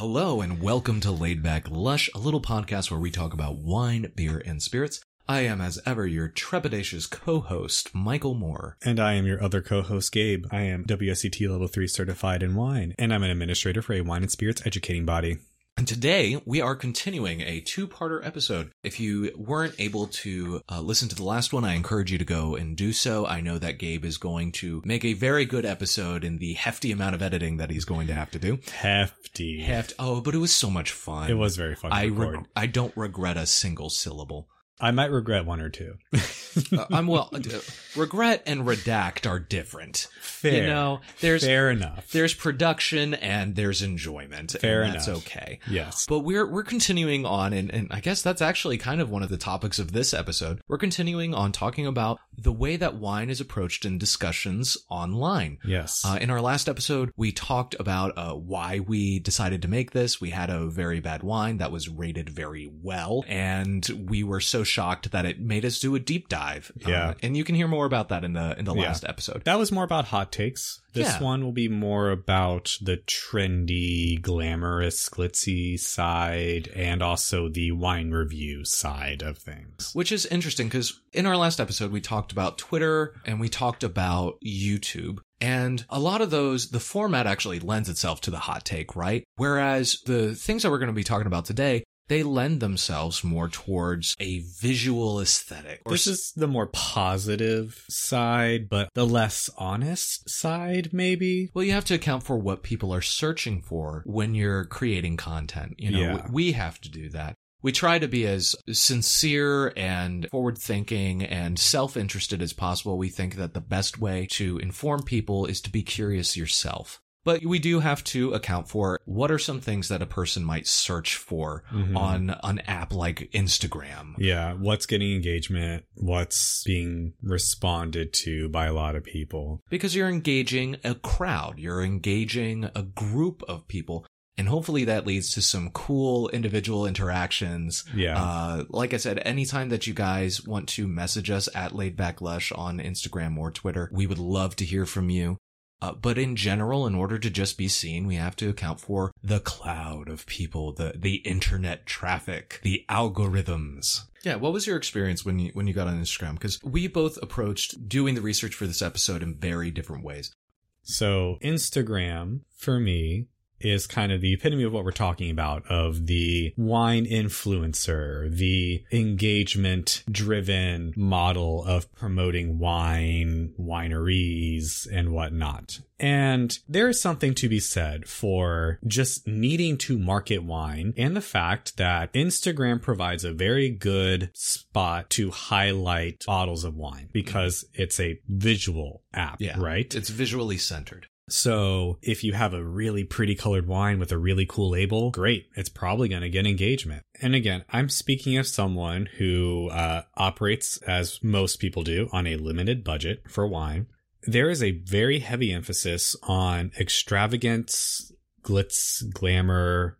Hello and welcome to Laidback Lush, a little podcast where we talk about wine, beer, and spirits. I am, as ever, your trepidatious co-host, Michael Moore. And I am your other co-host, Gabe. I am WSET Level 3 certified in wine, and I'm an administrator for a wine and spirits educating body. And today, we are continuing a two-parter episode. If you weren't able to listen to the last one, I encourage you to go and do so. I know that Gabe is going to make a very good episode in the hefty amount of editing that he's going to have to do. Hefty. Oh, but it was so much fun. It was very fun. I don't regret a single syllable. I might regret one or two. Regret and redact are different. Fair. You know, fair enough. There's production and there's enjoyment. Fair enough. That's okay. Yes. But we're continuing on, and I guess that's actually kind of one of the topics of this episode. We're continuing on talking about the way that wine is approached in discussions online. Yes. In our last episode, we talked about why we decided to make this. We had a very bad wine that was rated very well, and we were so shocked that it made us do a deep dive. Yeah. And you can hear more about that in the last episode. That was more about hot takes. This one will be more about the trendy, glamorous, glitzy side and also the wine review side of things. Which is interesting because in our last episode, we talked about Twitter and we talked about YouTube. And a lot of those, the format actually lends itself to the hot take, right? Whereas the things that we're going to be talking about today, they lend themselves more towards a visual aesthetic. This is the more positive side, but the less honest side, maybe. Well, you have to account for what people are searching for when you're creating content. You know, we have to do that. We try to be as sincere and forward-thinking and self-interested as possible. We think that the best way to inform people is to be curious yourself. But we do have to account for what are some things that a person might search for on an app like Instagram. Yeah. What's getting engagement? What's being responded to by a lot of people? Because you're engaging a crowd. You're engaging a group of people. And hopefully that leads to some cool individual interactions. Yeah. Like I said, anytime that you guys want to message us at LaidbackLush on Instagram or Twitter, we would love to hear from you. But in general, in order to just be seen, we have to account for the cloud of people, the internet traffic, the algorithms. Yeah. What was your experience when you got on Instagram? Because we both approached doing the research for this episode in very different ways. So Instagram, for me, is kind of the epitome of what we're talking about, of the wine influencer, the engagement-driven model of promoting wine, wineries, and whatnot. And there is something to be said for just needing to market wine and the fact that Instagram provides a very good spot to highlight bottles of wine because it's a visual app, right? It's visually centered. So if you have a really pretty colored wine with a really cool label, great. It's probably going to get engagement. And again, I'm speaking of someone who operates, as most people do, on a limited budget for wine. There is a very heavy emphasis on extravagance, glitz, glamour,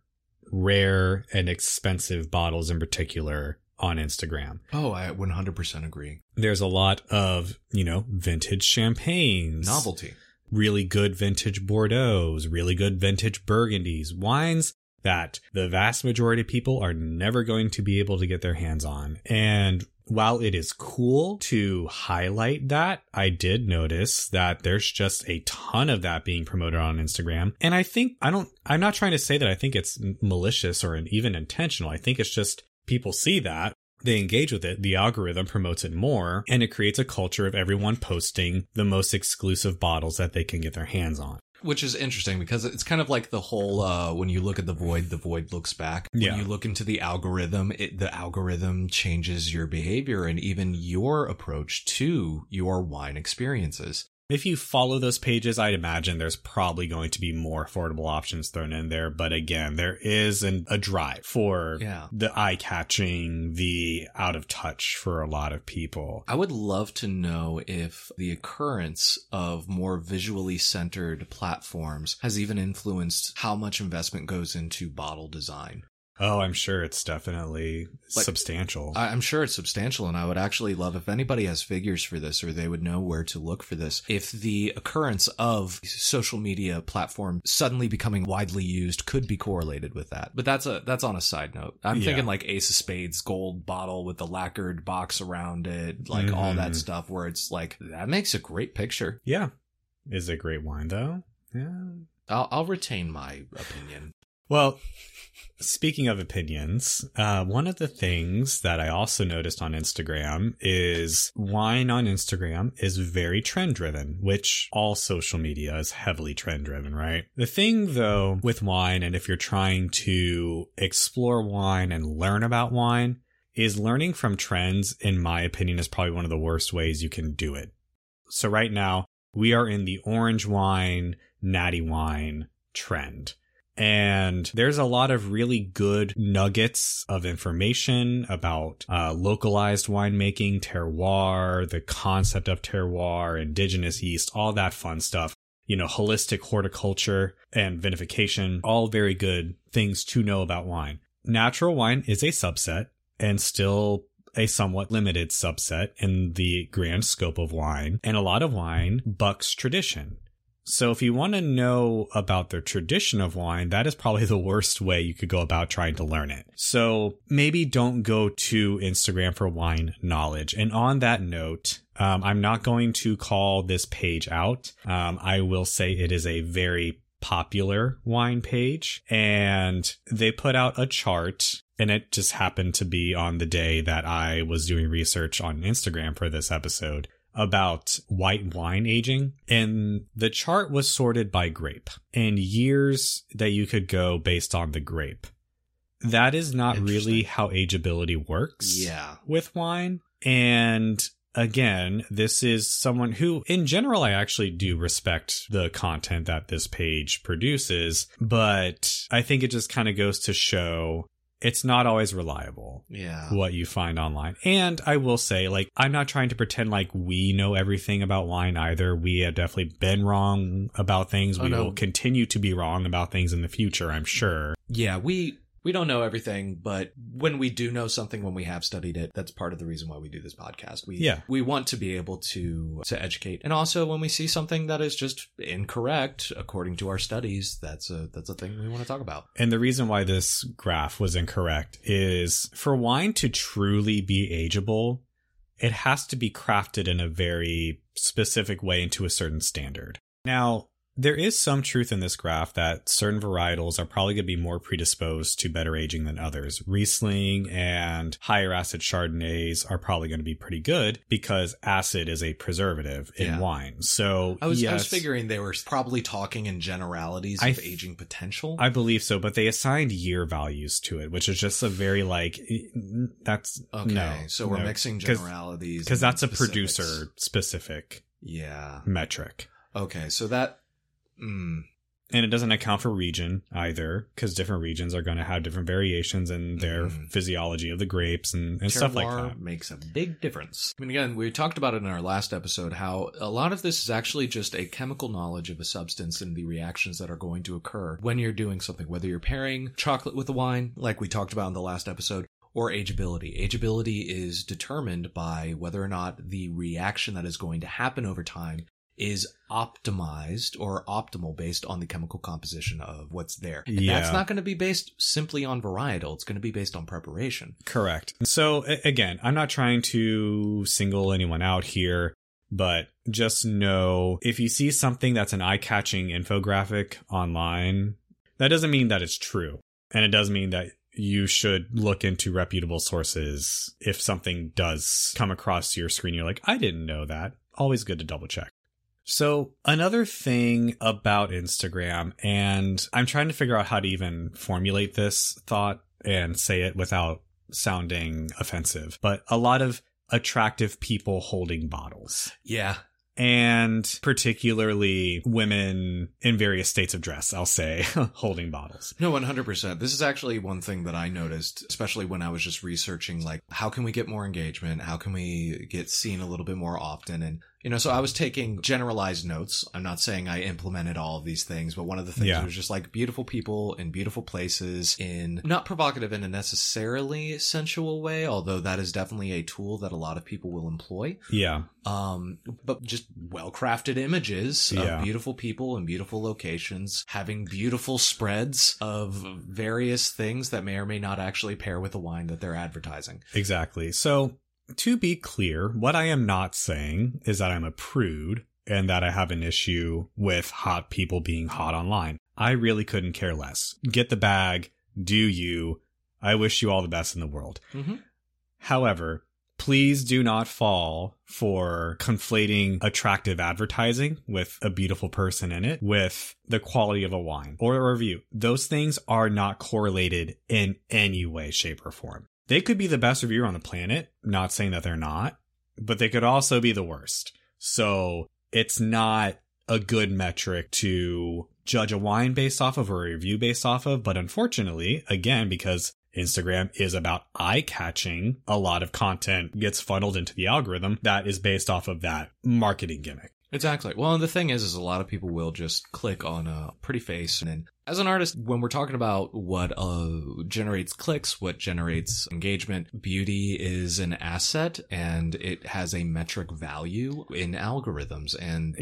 rare, and expensive bottles in particular on Instagram. Oh, I 100% agree. There's a lot of, vintage champagnes. Novelty. Really good vintage Bordeaux, really good vintage Burgundies, wines that the vast majority of people are never going to be able to get their hands on. And while it is cool to highlight that, I did notice that there's just a ton of that being promoted on Instagram. And I think I'm not trying to say that I think it's malicious or even intentional. I think it's just people see that. They engage with it, the algorithm promotes it more, and it creates a culture of everyone posting the most exclusive bottles that they can get their hands on. Which is interesting because it's kind of like the whole when you look at the void looks back. Yeah. When you look into the algorithm, the algorithm changes your behavior and even your approach to your wine experiences. If you follow those pages, I'd imagine there's probably going to be more affordable options thrown in there. But again, there is a drive for the eye-catching, the out-of-touch for a lot of people. I would love to know if the occurrence of more visually centered platforms has even influenced how much investment goes into bottle design. Oh, I'm sure it's definitely substantial. I'm sure it's substantial, and I would actually love if anybody has figures for this or they would know where to look for this. If the occurrence of social media platform suddenly becoming widely used could be correlated with that. But that's on a side note. I'm thinking like Ace of Spades gold bottle with the lacquered box around it, like all that stuff where it's like, that makes a great picture. Yeah. Is it great wine, though? Yeah. I'll retain my opinion. Well... Speaking of opinions, one of the things that I also noticed on Instagram is wine on Instagram is very trend-driven, which all social media is heavily trend-driven, right? The thing, though, with wine, and if you're trying to explore wine and learn about wine, is learning from trends, in my opinion, is probably one of the worst ways you can do it. So right now, we are in the orange wine, natty wine trend. And there's a lot of really good nuggets of information about localized winemaking, terroir, the concept of terroir, indigenous yeast, all that fun stuff. You know, holistic horticulture and vinification, all very good things to know about wine. Natural wine is a subset and still a somewhat limited subset in the grand scope of wine. And a lot of wine bucks tradition. So if you want to know about the tradition of wine, that is probably the worst way you could go about trying to learn it. So maybe don't go to Instagram for wine knowledge. And on that note, I'm not going to call this page out. I will say it is a very popular wine page, and they put out a chart, and it just happened to be on the day that I was doing research on Instagram for this episode about white wine aging, and the chart was sorted by grape and years that you could go based on the grape. That is not really how ageability works with wine. And again, this is someone who, in general, I actually do respect the content that this page produces, but I think it just kind of goes to show it's not always reliable, what you find online. And I will say, like, I'm not trying to pretend like we know everything about wine either. We have definitely been wrong about things. We will continue to be wrong about things in the future, I'm sure. Yeah, we don't know everything, but when we do know something, when we have studied it, that's part of the reason why we do this podcast. We want to be able to educate. And also when we see something that is just incorrect, according to our studies, that's a thing we want to talk about. And the reason why this graph was incorrect is for wine to truly be ageable, it has to be crafted in a very specific way into a certain standard. Now, there is some truth in this graph that certain varietals are probably going to be more predisposed to better aging than others. Riesling and higher acid Chardonnays are probably going to be pretty good because acid is a preservative in wine. So I was figuring they were probably talking in generalities of aging potential. I believe so, but they assigned year values to it, which is just a very we're mixing generalities. Because that's specifics. A producer specific metric. Okay, so that... And it doesn't account for region either, because different regions are going to have different variations in their physiology of the grapes and stuff like that. Makes a big difference. I mean, again, we talked about it in our last episode, how a lot of this is actually just a chemical knowledge of a substance and the reactions that are going to occur when you're doing something, whether you're pairing chocolate with a wine, like we talked about in the last episode, or ageability. Ageability is determined by whether or not the reaction that is going to happen over time is optimized or optimal based on the chemical composition of what's there. And that's not going to be based simply on varietal. It's going to be based on preparation. Correct. So again, I'm not trying to single anyone out here, but just know if you see something that's an eye-catching infographic online, that doesn't mean that it's true. And it does mean that you should look into reputable sources if something does come across your screen. You're like, I didn't know that. Always good to double check. So another thing about Instagram, and I'm trying to figure out how to even formulate this thought and say it without sounding offensive, but a lot of attractive people holding bottles. Yeah. And particularly women in various states of dress, I'll say, holding bottles. No, 100%. This is actually one thing that I noticed, especially when I was just researching, like, how can we get more engagement? How can we get seen a little bit more often? And You know, so I was taking generalized notes. I'm not saying I implemented all of these things, but one of the things was just like beautiful people in beautiful places in not provocative in a necessarily sensual way, although that is definitely a tool that a lot of people will employ. Yeah. But just well-crafted images of beautiful people in beautiful locations, having beautiful spreads of various things that may or may not actually pair with the wine that they're advertising. Exactly. So, to be clear, what I am not saying is that I'm a prude and that I have an issue with hot people being hot online. I really couldn't care less. Get the bag. Do you. I wish you all the best in the world. Mm-hmm. However, please do not fall for conflating attractive advertising with a beautiful person in it with the quality of a wine or a review. Those things are not correlated in any way, shape, or form. They could be the best reviewer on the planet, not saying that they're not, but they could also be the worst. So it's not a good metric to judge a wine based off of or a review based off of. But unfortunately, again, because Instagram is about eye-catching, a lot of content gets funneled into the algorithm that is based off of that marketing gimmick. Exactly. Well, and the thing is a lot of people will just click on a pretty face and then... As an artist, when we're talking about what generates clicks, what generates engagement, beauty is an asset and it has a metric value in algorithms. And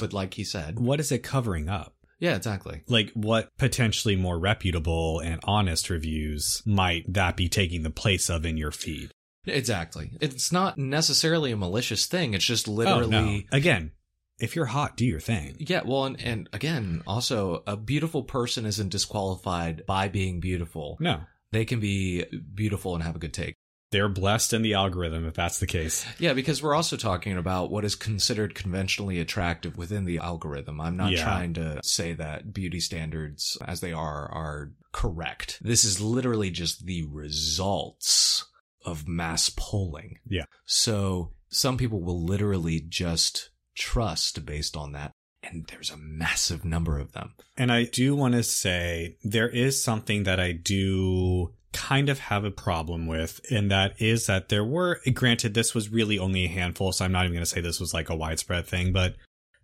but like he said, what is it covering up? Yeah, exactly. Like what potentially more reputable and honest reviews might that be taking the place of in your feed? Exactly. It's not necessarily a malicious thing. It's just literally again. If you're hot, do your thing. Yeah, well, and again, also, a beautiful person isn't disqualified by being beautiful. No. They can be beautiful and have a good take. They're blessed in the algorithm, if that's the case. Yeah, because we're also talking about what is considered conventionally attractive within the algorithm. I'm not trying to say that beauty standards, as they are correct. This is literally just the results of mass polling. Yeah. So some people will literally just... trust based on that, and there's a massive number of them. And I do want to say there is something that I do kind of have a problem with, and that is that there were, granted this was really only a handful, so I'm not even going to say this was like a widespread thing, but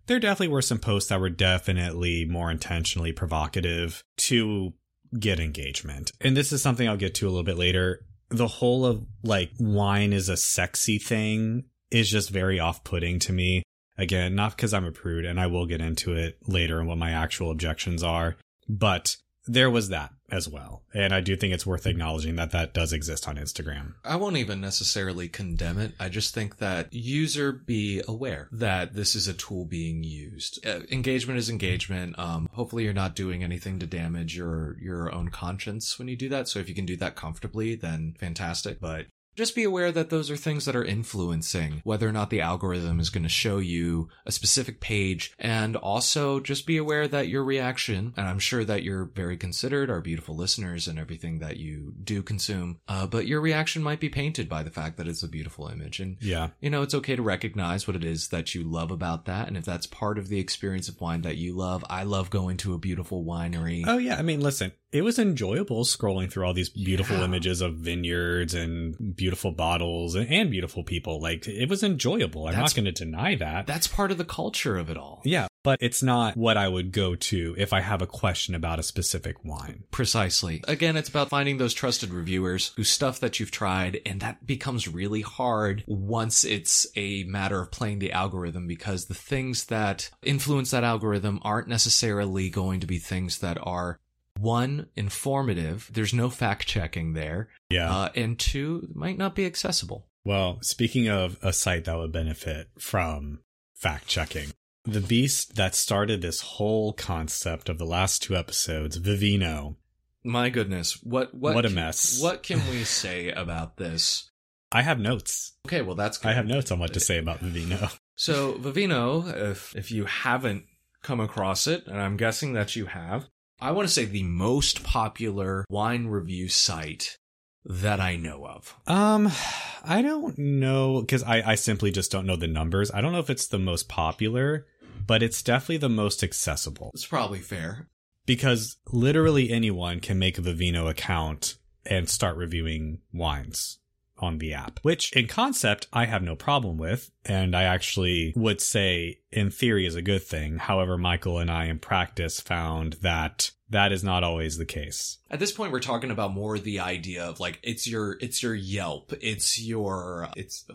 there definitely were some posts that were definitely more intentionally provocative to get engagement. And this is something I'll get to a little bit later. The whole of like wine is a sexy thing is just very off-putting to me. Again, not because I'm a prude, and I will get into it later and what my actual objections are, but there was that as well. And I do think it's worth acknowledging that that does exist on Instagram. I won't even necessarily condemn it. I just think that user be aware that this is a tool being used. Engagement is engagement. Hopefully you're not doing anything to damage your own conscience when you do that. So if you can do that comfortably, then fantastic. But just be aware that those are things that are influencing whether or not the algorithm is going to show you a specific page. And also just be aware that your reaction, and I'm sure that you're very considered, our beautiful listeners and everything that you do consume, but your reaction might be painted by the fact that it's a beautiful image. And, you know, it's okay to recognize what it is that you love about that. And if that's part of the experience of wine that you love, I love going to a beautiful winery. Oh, yeah. I mean, listen. It was enjoyable scrolling through all these beautiful images of vineyards and beautiful bottles and beautiful people. Like, it was enjoyable. I'm not going to deny that. That's part of the culture of it all. Yeah, but it's not what I would go to if I have a question about a specific wine. Precisely. Again, it's about finding those trusted reviewers whose stuff that you've tried, and that becomes really hard once it's a matter of playing the algorithm, because the things that influence that algorithm aren't necessarily going to be things that are... one, informative. There's no fact checking there. Yeah. And two, might not be accessible. Well, speaking of a site that would benefit from fact checking, the beast that started this whole concept of the last two episodes, Vivino. My goodness. What a mess. What can we say about this? I have notes. Okay, well, that's good. I have notes on what to say about Vivino. So Vivino, if you haven't come across it, and I'm guessing that you have, I want to say the most popular wine review site that I know of. I don't know, because I simply just don't know the numbers. I don't know if it's the most popular, but it's definitely the most accessible. It's probably fair. Because literally anyone can make a Vivino account and start reviewing wines. on the app, which in concept, I have no problem with. And I actually would say in theory is a good thing. However, Michael and I in practice found that that is not always the case. At this point, we're talking about more the idea of like, it's your Yelp. It's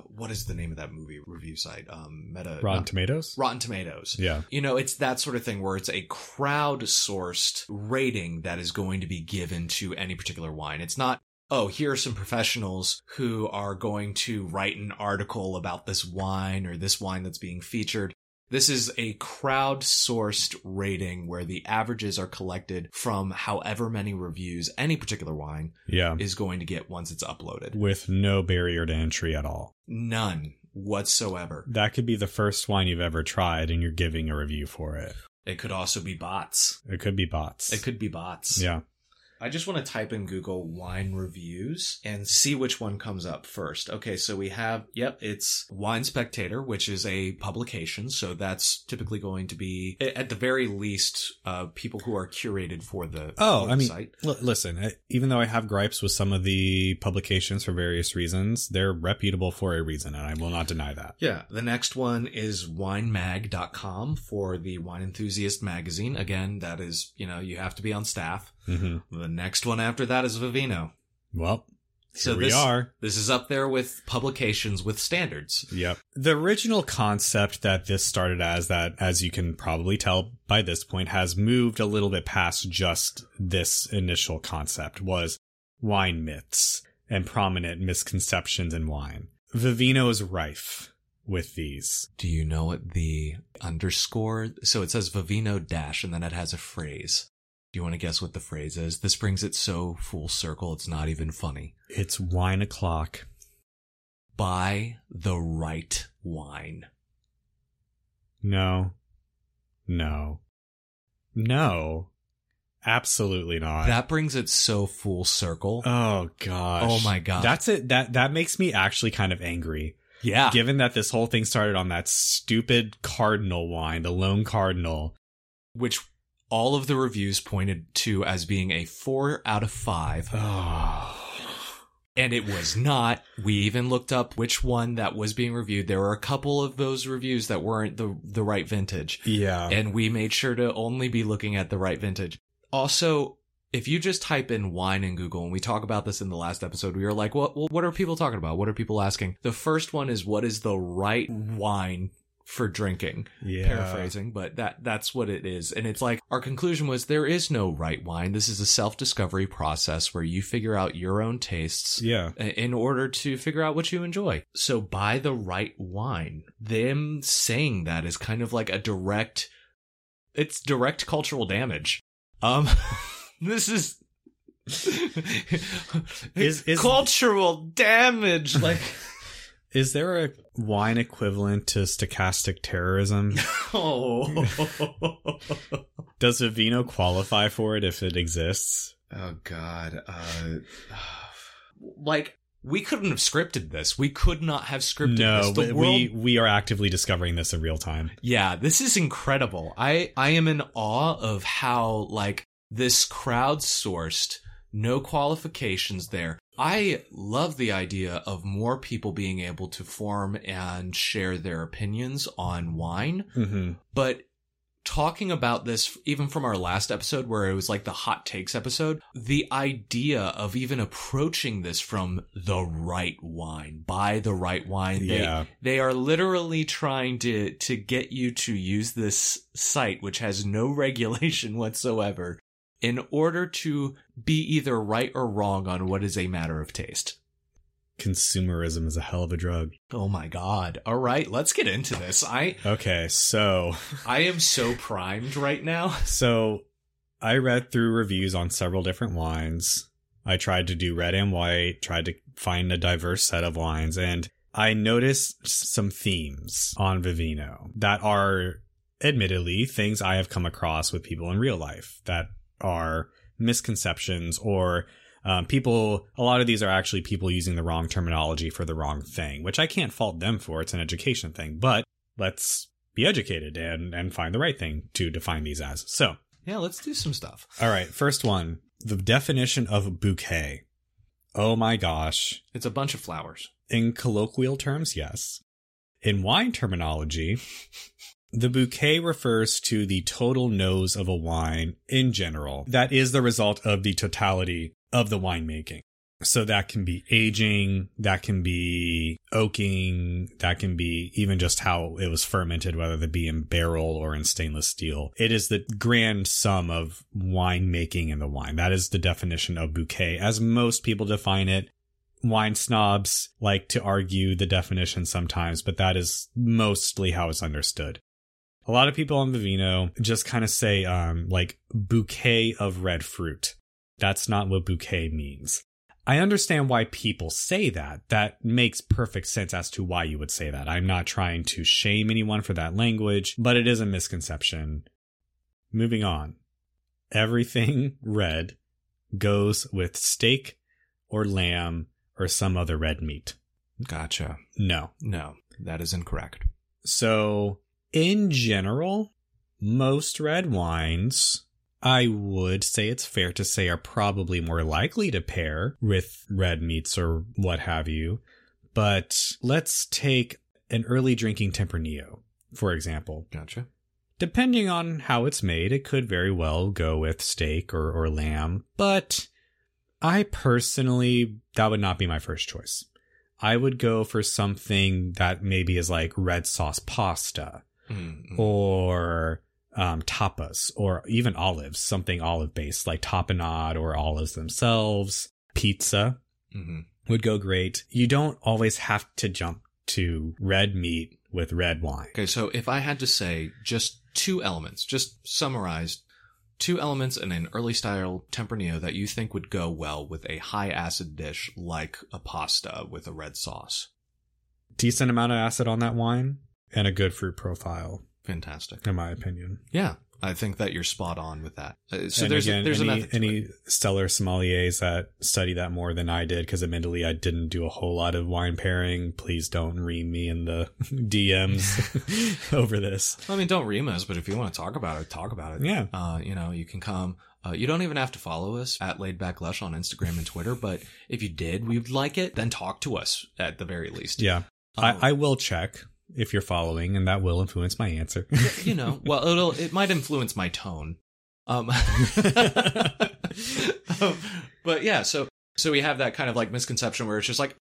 what is the name of that movie review site? Tomatoes? Rotten Tomatoes. Yeah. You know, it's that sort of thing where it's a crowd-sourced rating that is going to be given to any particular wine. It's not, oh, here are some professionals who are going to write an article about this wine or this wine that's being featured. This is a crowd-sourced rating where the averages are collected from however many reviews any particular wine is going to get once it's uploaded. With no barrier to entry at all. None whatsoever. That could be the first wine you've ever tried and you're giving a review for it. It could also be bots. It could be bots. Yeah. I just want to type in Google wine reviews and see which one comes up first. Okay, so we have, it's Wine Spectator, which is a publication. So that's typically going to be, at the very least, people who are curated for the site. Listen, even though I have gripes with some of the publications for various reasons, they're reputable for a reason, and I will not deny that. Yeah. The next one is winemag.com for the Wine Enthusiast magazine. Again, that is, you have to be on staff. Mm-hmm. The next one after that is Vivino. Well, so here we are. This is up there with publications with standards. Yep. The original concept that this started as, that, as you can probably tell by this point, has moved a little bit past just this initial concept, was wine myths and prominent misconceptions in wine. Vivino is rife with these. Do you know what the underscore? So it says Vivino dash, and then it has a phrase. Do you want to guess what the phrase is? This brings it so full circle, it's not even funny. It's wine o'clock. Buy the right wine. No. Absolutely not. That brings it so full circle. Oh, gosh. Oh, my God. That's it. That makes me actually kind of angry. Yeah. Given that this whole thing started on that stupid Cardinal wine, the Lone Cardinal. Which... all of the reviews pointed to as being a 4 out of 5. Oh. And it was not. We even looked up which one that was being reviewed. There were a couple of those reviews that weren't the right vintage. Yeah. And we made sure to only be looking at the right vintage. Also, if you just type in wine in Google, and we talk about this in the last episode, we were like, well, what are people talking about? What are people asking? The first one is, what is the right wine for drinking? Yeah. Paraphrasing, but that's what it is. And it's like, our conclusion was, there is no right wine. This is a self-discovery process where you figure out your own tastes in order to figure out what you enjoy. So buy the right wine. Them saying that is kind of like a direct cultural damage. This is cultural damage. Like, is there a wine equivalent to stochastic terrorism? Oh. Does Vivino qualify for it if it exists? Oh, God. We couldn't have scripted this. We could not have scripted this. We are actively discovering this in real time. Yeah, this is incredible. I am in awe of how, this crowdsourced, no qualifications there. I love the idea of more people being able to form and share their opinions on wine. Mm-hmm. But talking about this, even from our last episode where it was like the hot takes episode, the idea of even approaching this from the right wine, buy the right wine. Yeah. They are literally trying to get you to use this site, which has no regulation whatsoever, in order to be either right or wrong on what is a matter of taste. Consumerism is a hell of a drug. Oh, my God. All right, let's get into this. Okay, so... I am so primed right now. So I read through reviews on several different wines. I tried to do red and white, tried to find a diverse set of wines, and I noticed some themes on Vivino that are, admittedly, things I have come across with people in real life that... are misconceptions or people. A lot of these are actually people using the wrong terminology for the wrong thing, which I can't fault them for. It's an education thing, but let's be educated and find the right thing to define these as. So yeah, let's do some stuff. All right. First one, the definition of bouquet. Oh my gosh. It's a bunch of flowers. In colloquial terms, yes. In wine terminology, the bouquet refers to the total nose of a wine in general. That is the result of the totality of the winemaking. So that can be aging, that can be oaking, that can be even just how it was fermented, whether it be in barrel or in stainless steel. It is the grand sum of winemaking and the wine. That is the definition of bouquet, as most people define it. Wine snobs like to argue the definition sometimes, but that is mostly how it's understood. A lot of people on Vivino just kind of say, like, bouquet of red fruit. That's not what bouquet means. I understand why people say that. That makes perfect sense as to why you would say that. I'm not trying to shame anyone for that language, but it is a misconception. Moving on. Everything red goes with steak or lamb or some other red meat. Gotcha. No, that is incorrect. So in general, most red wines, I would say it's fair to say, are probably more likely to pair with red meats or what have you. But let's take an early drinking Tempranillo, for example. Gotcha. Depending on how it's made, it could very well go with steak or lamb. But I personally, that would not be my first choice. I would go for something that maybe is like red sauce pasta or tapas, or even olives, something olive based like tapenade or olives themselves. Pizza would go great. You don't always have to jump to red meat with red wine. Okay, so if I had to say just two elements, just summarized, two elements in an early style Tempranillo that you think would go well with a high acid dish like a pasta with a red sauce. Decent amount of acid on that wine and a good fruit profile. Fantastic. In my opinion. Yeah. I think that you're spot on with that. So and there's a method to any stellar sommeliers that study that more than I did, because admittedly I didn't do a whole lot of wine pairing. Please don't ream me in the DMs over this. I mean, don't ream us, but if you want to talk about it, talk about it. Yeah. You know, you can come. You don't even have to follow us at Laidback Lush on Instagram and Twitter, but if you did, we'd like it. Then talk to us at the very least. Yeah. I will check if you're following, and that will influence my answer. You know, well, it might influence my tone. But yeah, so we have that kind of like misconception where it's just like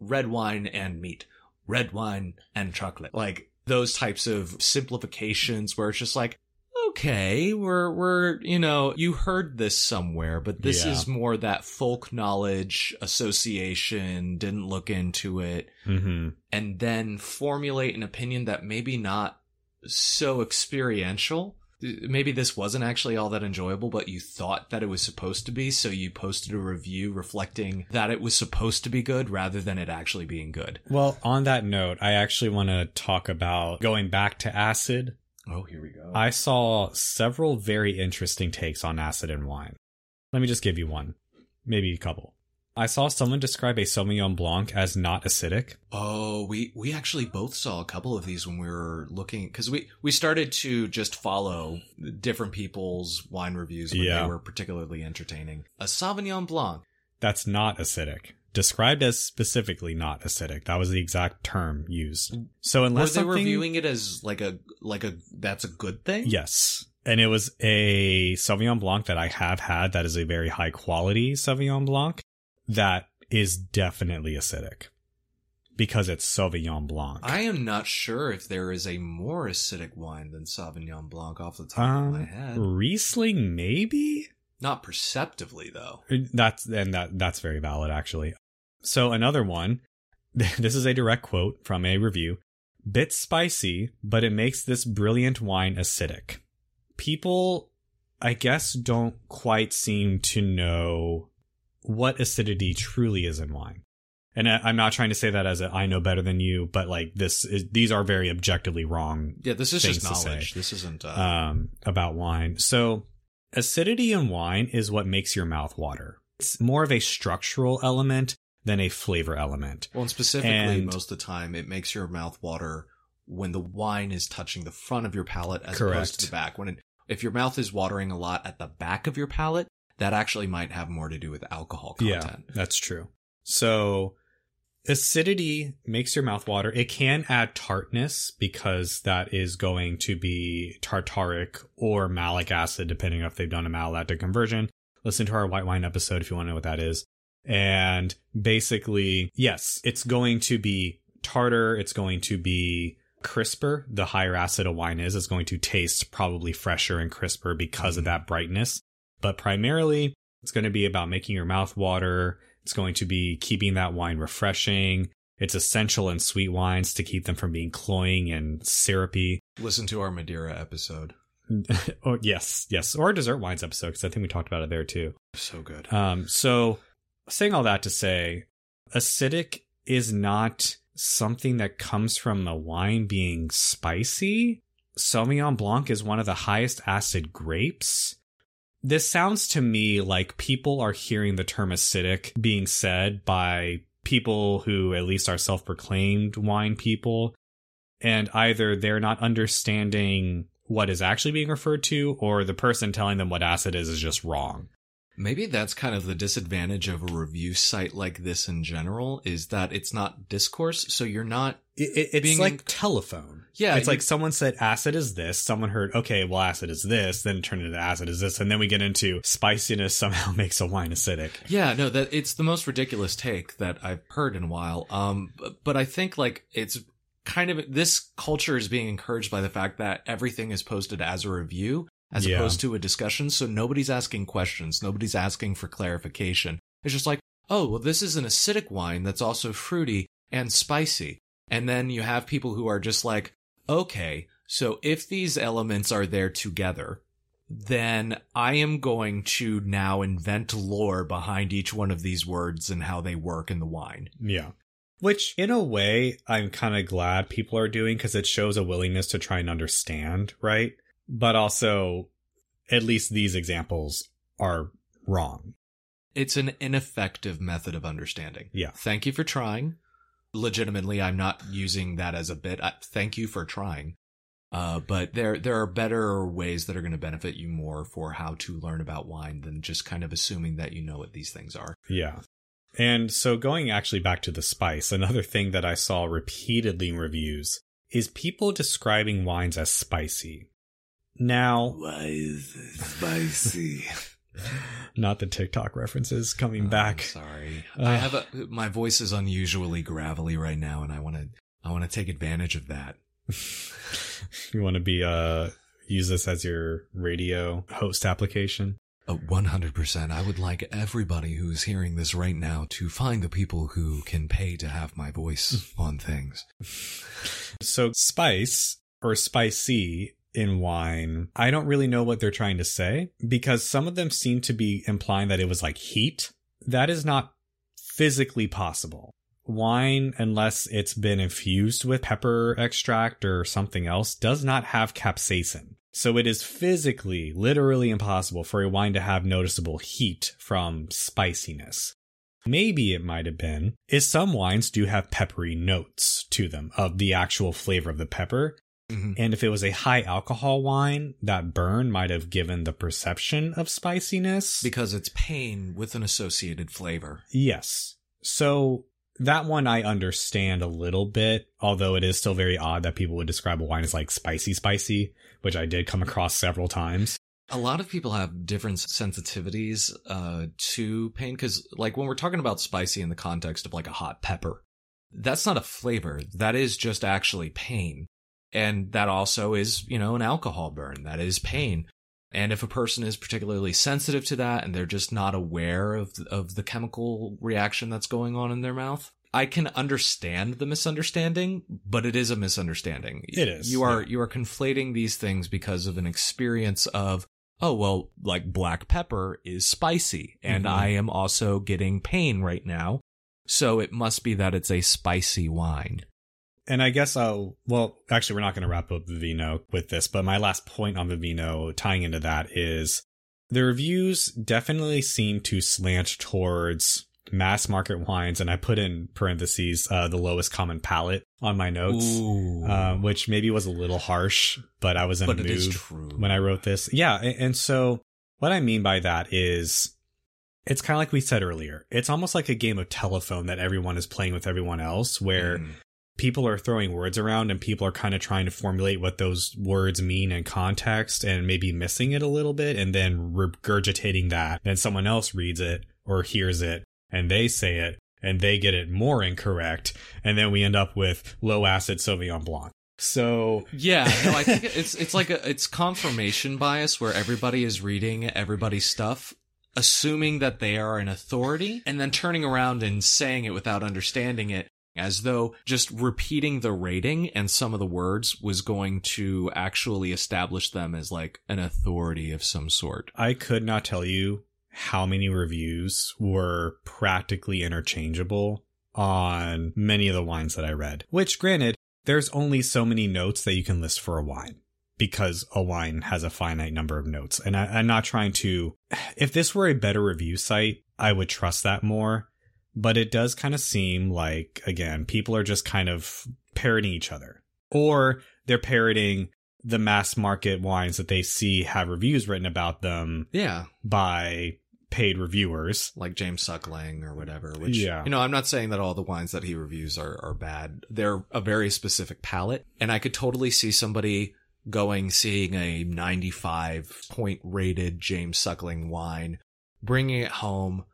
red wine and meat, red wine and chocolate, like those types of simplifications where it's just like, okay, we're you know, you heard this somewhere, but this is more that folk knowledge association, didn't look into it, and then formulate an opinion that maybe not so experiential. Maybe this wasn't actually all that enjoyable, but you thought that it was supposed to be, so you posted a review reflecting that it was supposed to be good rather than it actually being good. Well, on that note, I actually want to talk about going back to acid. Oh, here we go. I saw several very interesting takes on acid in wine. Let me just give you one, maybe a couple. I saw someone describe a Sauvignon Blanc as not acidic. Oh, we actually both saw a couple of these when we were looking, because we started to just follow different people's wine reviews when they were particularly entertaining. A Sauvignon Blanc. That's not acidic. Described as specifically not acidic. That was the exact term used. So unless they were viewing it as like a that's a good thing? Yes. And it was a Sauvignon Blanc that I have had that is a very high quality Sauvignon Blanc that is definitely acidic because it's Sauvignon Blanc. I am not sure if there is a more acidic wine than Sauvignon Blanc off the top of my head. Riesling, maybe? Not perceptibly, though. That's very valid, actually. So another one, this is a direct quote from a review, bit spicy, but it makes this brilliant wine acidic. People, I guess, don't quite seem to know what acidity truly is in wine. And I'm not trying to say that as a, I know better than you, but like these are very objectively wrong. Yeah, this is just knowledge. This isn't about wine. So acidity in wine is what makes your mouth water. It's more of a structural element than a flavor element. Well, and specifically, most of the time, it makes your mouth water when the wine is touching the front of your palate as opposed to the back. If your mouth is watering a lot at the back of your palate, that actually might have more to do with alcohol content. Yeah, that's true. So acidity makes your mouth water. It can add tartness because that is going to be tartaric or malic acid, depending on if they've done a malolactic conversion. Listen to our white wine episode if you want to know what that is. And basically, yes, it's going to be tartar. It's going to be crisper. The higher acid a wine is, it's going to taste probably fresher and crisper because of that brightness. But primarily, it's going to be about making your mouth water. It's going to be keeping that wine refreshing. It's essential in sweet wines to keep them from being cloying and syrupy. Listen to our Madeira episode. Oh, yes, yes. Or our dessert wines episode, because I think we talked about it there too. So good. So saying all that to say, acidic is not something that comes from a wine being spicy. Sauvignon Blanc is one of the highest acid grapes. This sounds to me like people are hearing the term acidic being said by people who at least are self-proclaimed wine people, and either they're not understanding what is actually being referred to, or the person telling them what acid is just wrong. Maybe that's kind of the disadvantage of a review site like this in general, is that it's not discourse, so you're not... It's like telephone. Yeah. It's like someone said acid is this, someone heard, okay, well, acid is this, then it turned into acid is this, and then we get into spiciness somehow makes a wine acidic. Yeah, no, that it's the most ridiculous take that I've heard in a while. But I think like it's kind of, this culture is being encouraged by the fact that everything is posted as a review as opposed to a discussion. So nobody's asking questions. Nobody's asking for clarification. It's just like, oh, well, this is an acidic wine that's also fruity and spicy. And then you have people who are just like, okay, so if these elements are there together, then I am going to now invent lore behind each one of these words and how they work in the wine. Yeah. Which, in a way, I'm kind of glad people are doing because it shows a willingness to try and understand, right? But also, at least these examples are wrong. It's an ineffective method of understanding. Yeah. Thank you for trying. Legitimately, I'm not using that as a bit. Thank you for trying. But there are better ways that are going to benefit you more for how to learn about wine than just kind of assuming that you know what these things are. Yeah. And so going actually back to the spice, another thing that I saw repeatedly in reviews is people describing wines as spicy. Now, why is it spicy? Not the TikTok references coming back. I'm sorry. I have my voice is unusually gravelly right now, and I want to take advantage of that. You want to be use this as your radio host application? 100%. I would like everybody who's hearing this right now to find the people who can pay to have my voice on things. So spice or spicy in wine, I don't really know what they're trying to say, because some of them seem to be implying that it was like heat. That is not physically possible. Wine, unless it's been infused with pepper extract or something else, does not have capsaicin. So it is physically, literally impossible for a wine to have noticeable heat from spiciness. Maybe it might have been, is some wines do have peppery notes to them of the actual flavor of the pepper. And if it was a high alcohol wine, that burn might have given the perception of spiciness. Because it's pain with an associated flavor. Yes. So that one I understand a little bit, although it is still very odd that people would describe a wine as like spicy, spicy, which I did come across several times. A lot of people have different sensitivities to pain, because like when we're talking about spicy in the context of like a hot pepper, that's not a flavor. That is just actually pain. And that also is, you know, an alcohol burn. That is pain. And if a person is particularly sensitive to that and they're just not aware of the chemical reaction that's going on in their mouth, I can understand the misunderstanding, but it is a misunderstanding. It is. You are conflating these things because of an experience of, oh, well, like black pepper is spicy and I am also getting pain right now. So it must be that it's a spicy wine. And I guess actually, we're not going to wrap up Vivino with this, but my last point on Vivino tying into that is the reviews definitely seem to slant towards mass market wines. And I put in parentheses, the lowest common palate on my notes, which maybe was a little harsh, but I was in a mood when I wrote this. Yeah. And so What I mean by that is, it's kind of like we said earlier. It's almost like a game of telephone that everyone is playing with everyone else, where people are throwing words around and people are kind of trying to formulate what those words mean in context and maybe missing it a little bit and then regurgitating that. Then someone else reads it or hears it and they say it and they get it more incorrect. And then we end up with low acid Sauvignon Blanc. So yeah, no, I think it's like it's confirmation bias where everybody is reading everybody's stuff, assuming that they are an authority and then turning around and saying it without understanding it. As though just repeating the rating and some of the words was going to actually establish them as like an authority of some sort. I could not tell you how many reviews were practically interchangeable on many of the wines that I read. Which, granted, there's only so many notes that you can list for a wine, because a wine has a finite number of notes. And I'm not trying to... If this were a better review site, I would trust that more. But it does kind of seem like, again, people are just kind of parroting each other. Or they're parroting the mass market wines that they see have reviews written about them by paid reviewers. Like James Suckling or whatever. Which, you know, I'm not saying that all the wines that he reviews are bad. They're a very specific palate. And I could totally see somebody seeing a 95-point rated James Suckling wine, bringing it home,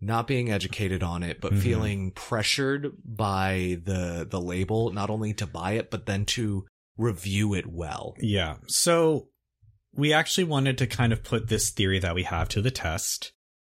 not being educated on it, but feeling pressured by the label, not only to buy it, but then to review it well. Yeah. So we actually wanted to kind of put this theory that we have to the test.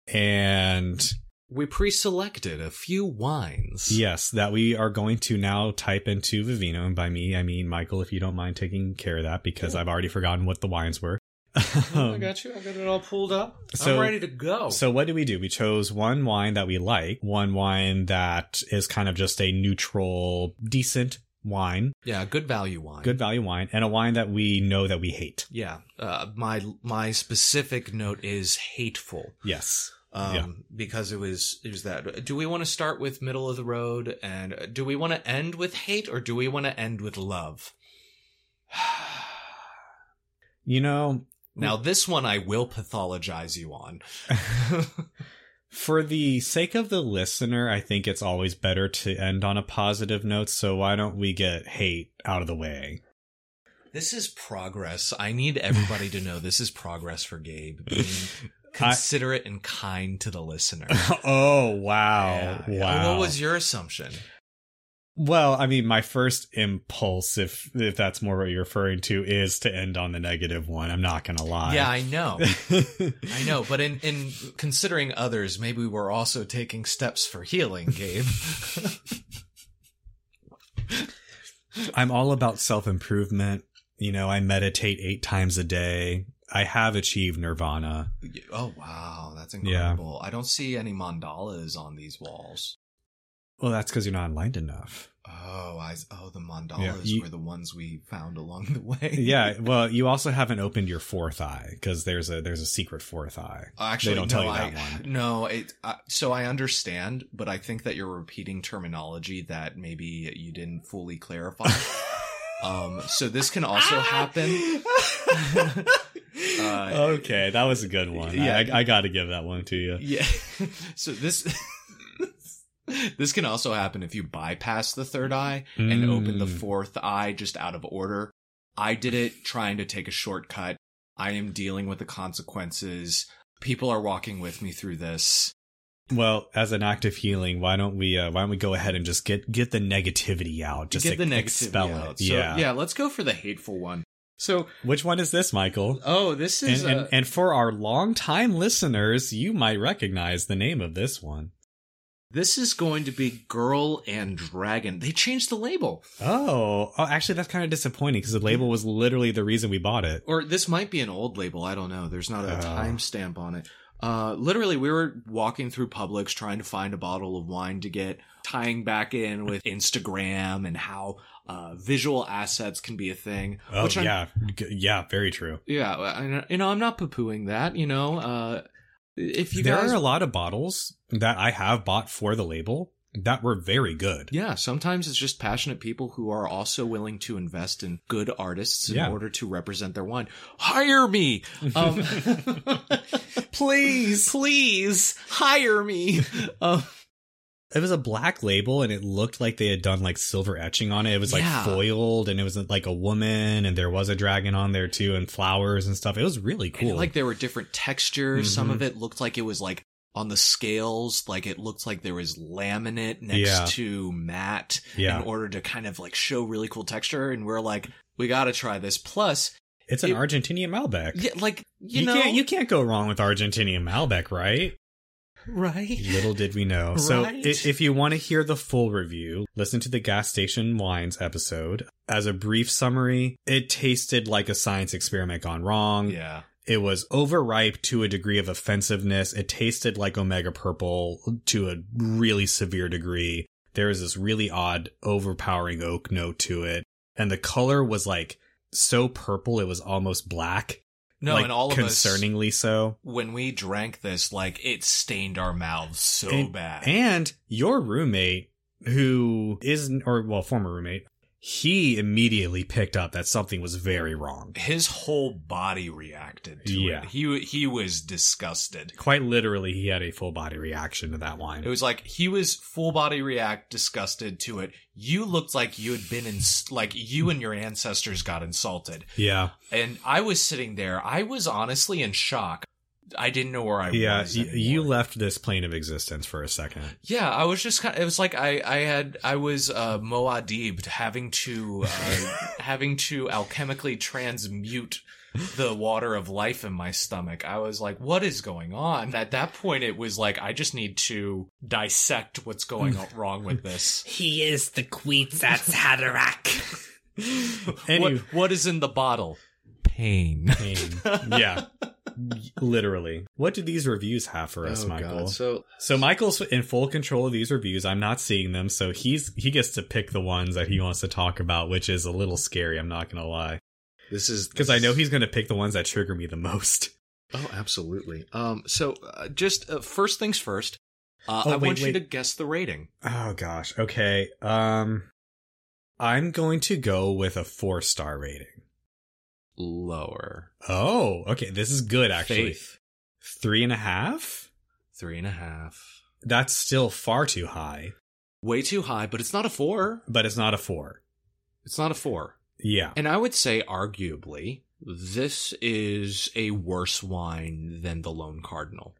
And we pre-selected a few wines. Yes, that we are going to now type into Vivino. And by me, I mean, Michael, if you don't mind taking care of that, because I've already forgotten what the wines were. I got you. I got it all pulled up. So, I'm ready to go. So what did we do? We chose one wine that we like, one wine that is kind of just a neutral, decent wine. Yeah, good value wine. Good value wine, and a wine that we know that we hate. Yeah. My specific note is hateful. Yes. Because it was that. Do we want to start with middle of the road, and do we want to end with hate, or do we want to end with love? You know. Now, this one I will pathologize you on. For the sake of the listener, I think it's always better to end on a positive note, so why don't we get hate out of the way? This is progress. I need everybody to know this is progress for Gabe. Being considerate and kind to the listener. Oh, wow. Yeah. Wow. What was your assumption? Well, I mean, my first impulse, if that's more what you're referring to, is to end on the negative one. I'm not going to lie. Yeah, I know. I know. But in considering others, maybe we're also taking steps for healing, Gabe. I'm all about self-improvement. You know, I meditate 8 times a day. I have achieved nirvana. Oh, wow. That's incredible. Yeah. I don't see any mandalas on these walls. Well, that's because you're not enlightened enough. Oh, the mandalas were the ones we found along the way. Yeah, well, you also haven't opened your fourth eye, because there's a secret fourth eye. Actually, they don't tell you that one. No, so I understand, but I think that you're repeating terminology that maybe you didn't fully clarify. So this can also happen. Okay, that was a good one. Yeah, I got to give that one to you. Yeah. So this. This can also happen if you bypass the third eye and open the fourth eye just out of order. I did it trying to take a shortcut. I am dealing with the consequences. People are walking with me through this. Well, as an act of healing, why don't we go ahead and just get the negativity out? Just get the expel negativity out. So, yeah, let's go for the hateful one. So, which one is this, Michael? Oh, this is and for our longtime listeners, you might recognize the name of this one. This is going to be Girl and Dragon. They changed the label. Oh, actually, that's kind of disappointing because the label was literally the reason we bought it. Or this might be an old label. I don't know. There's not a timestamp on it. Literally, we were walking through Publix trying to find a bottle of wine to get, tying back in with Instagram and how visual assets can be a thing. Oh, yeah, very true. Yeah, you know, I'm not poo-pooing that, you know. There are a lot of bottles that I have bought for the label that were very good. Yeah, sometimes it's just passionate people who are also willing to invest in good artists in order to represent their wine. Hire me! Please hire me! It was a black label, and it looked like they had done, like, silver etching on it. It was, like, foiled, and it was, like, a woman, and there was a dragon on there, too, and flowers and stuff. It was really cool. And, like, there were different textures. Mm-hmm. Some of it looked like it was, like, on the scales, like, it looked like there was laminate next to matte in order to kind of, like, show really cool texture. And we're like, we gotta try this. Plus... It's an Argentinian Malbec. Yeah, like, you know... You can't go wrong with Argentinian Malbec, right? Right. Little did we know. Right? So if you want to hear the full review, listen to the Gas Station Wines episode. As a brief summary, it tasted like a science experiment gone wrong. Yeah. It was overripe to a degree of offensiveness. It tasted like Omega Purple to a really severe degree. There was this really odd, overpowering oak note to it. And the color was, like, so purple it was almost black. No, like, and all of us, concerningly so. When we drank this, like, it stained our mouths so bad. And your roommate, former roommate, he immediately picked up that something was very wrong. His whole body reacted to it. He was disgusted. Quite literally, he had a full body reaction to that wine. It was like, he was full body disgusted to it. You looked like you had been you and your ancestors got insulted. Yeah. And I was sitting there. I was honestly in shock. I didn't know where I was. Yeah, you left this plane of existence for a second. Yeah, I was just kind of, it was like I was Muad'Dib, having to alchemically transmute the water of life in my stomach. I was like, what is going on? At that point, it was like, I just need to dissect what's going wrong with this. He is the Kwisatz Haderach. What is in the bottle? Pain. Yeah. Literally. What do these reviews have for us, Michael? God. So Michael's in full control of these reviews. I'm not seeing them, so he gets to pick the ones that he wants to talk about, which is a little scary, I'm not gonna lie. This is because I know he's gonna pick the ones that trigger me the most. Oh, absolutely. So first things first. I want you to guess the rating. Oh gosh. Okay. I'm going to go with a 4-star rating. Lower. Oh, okay. This is good, actually. Faith. 3.5? 3.5. That's still far too high. Way too high, but it's not a 4. It's not a 4. Yeah. And I would say, arguably, this is a worse wine than the Lone Cardinal.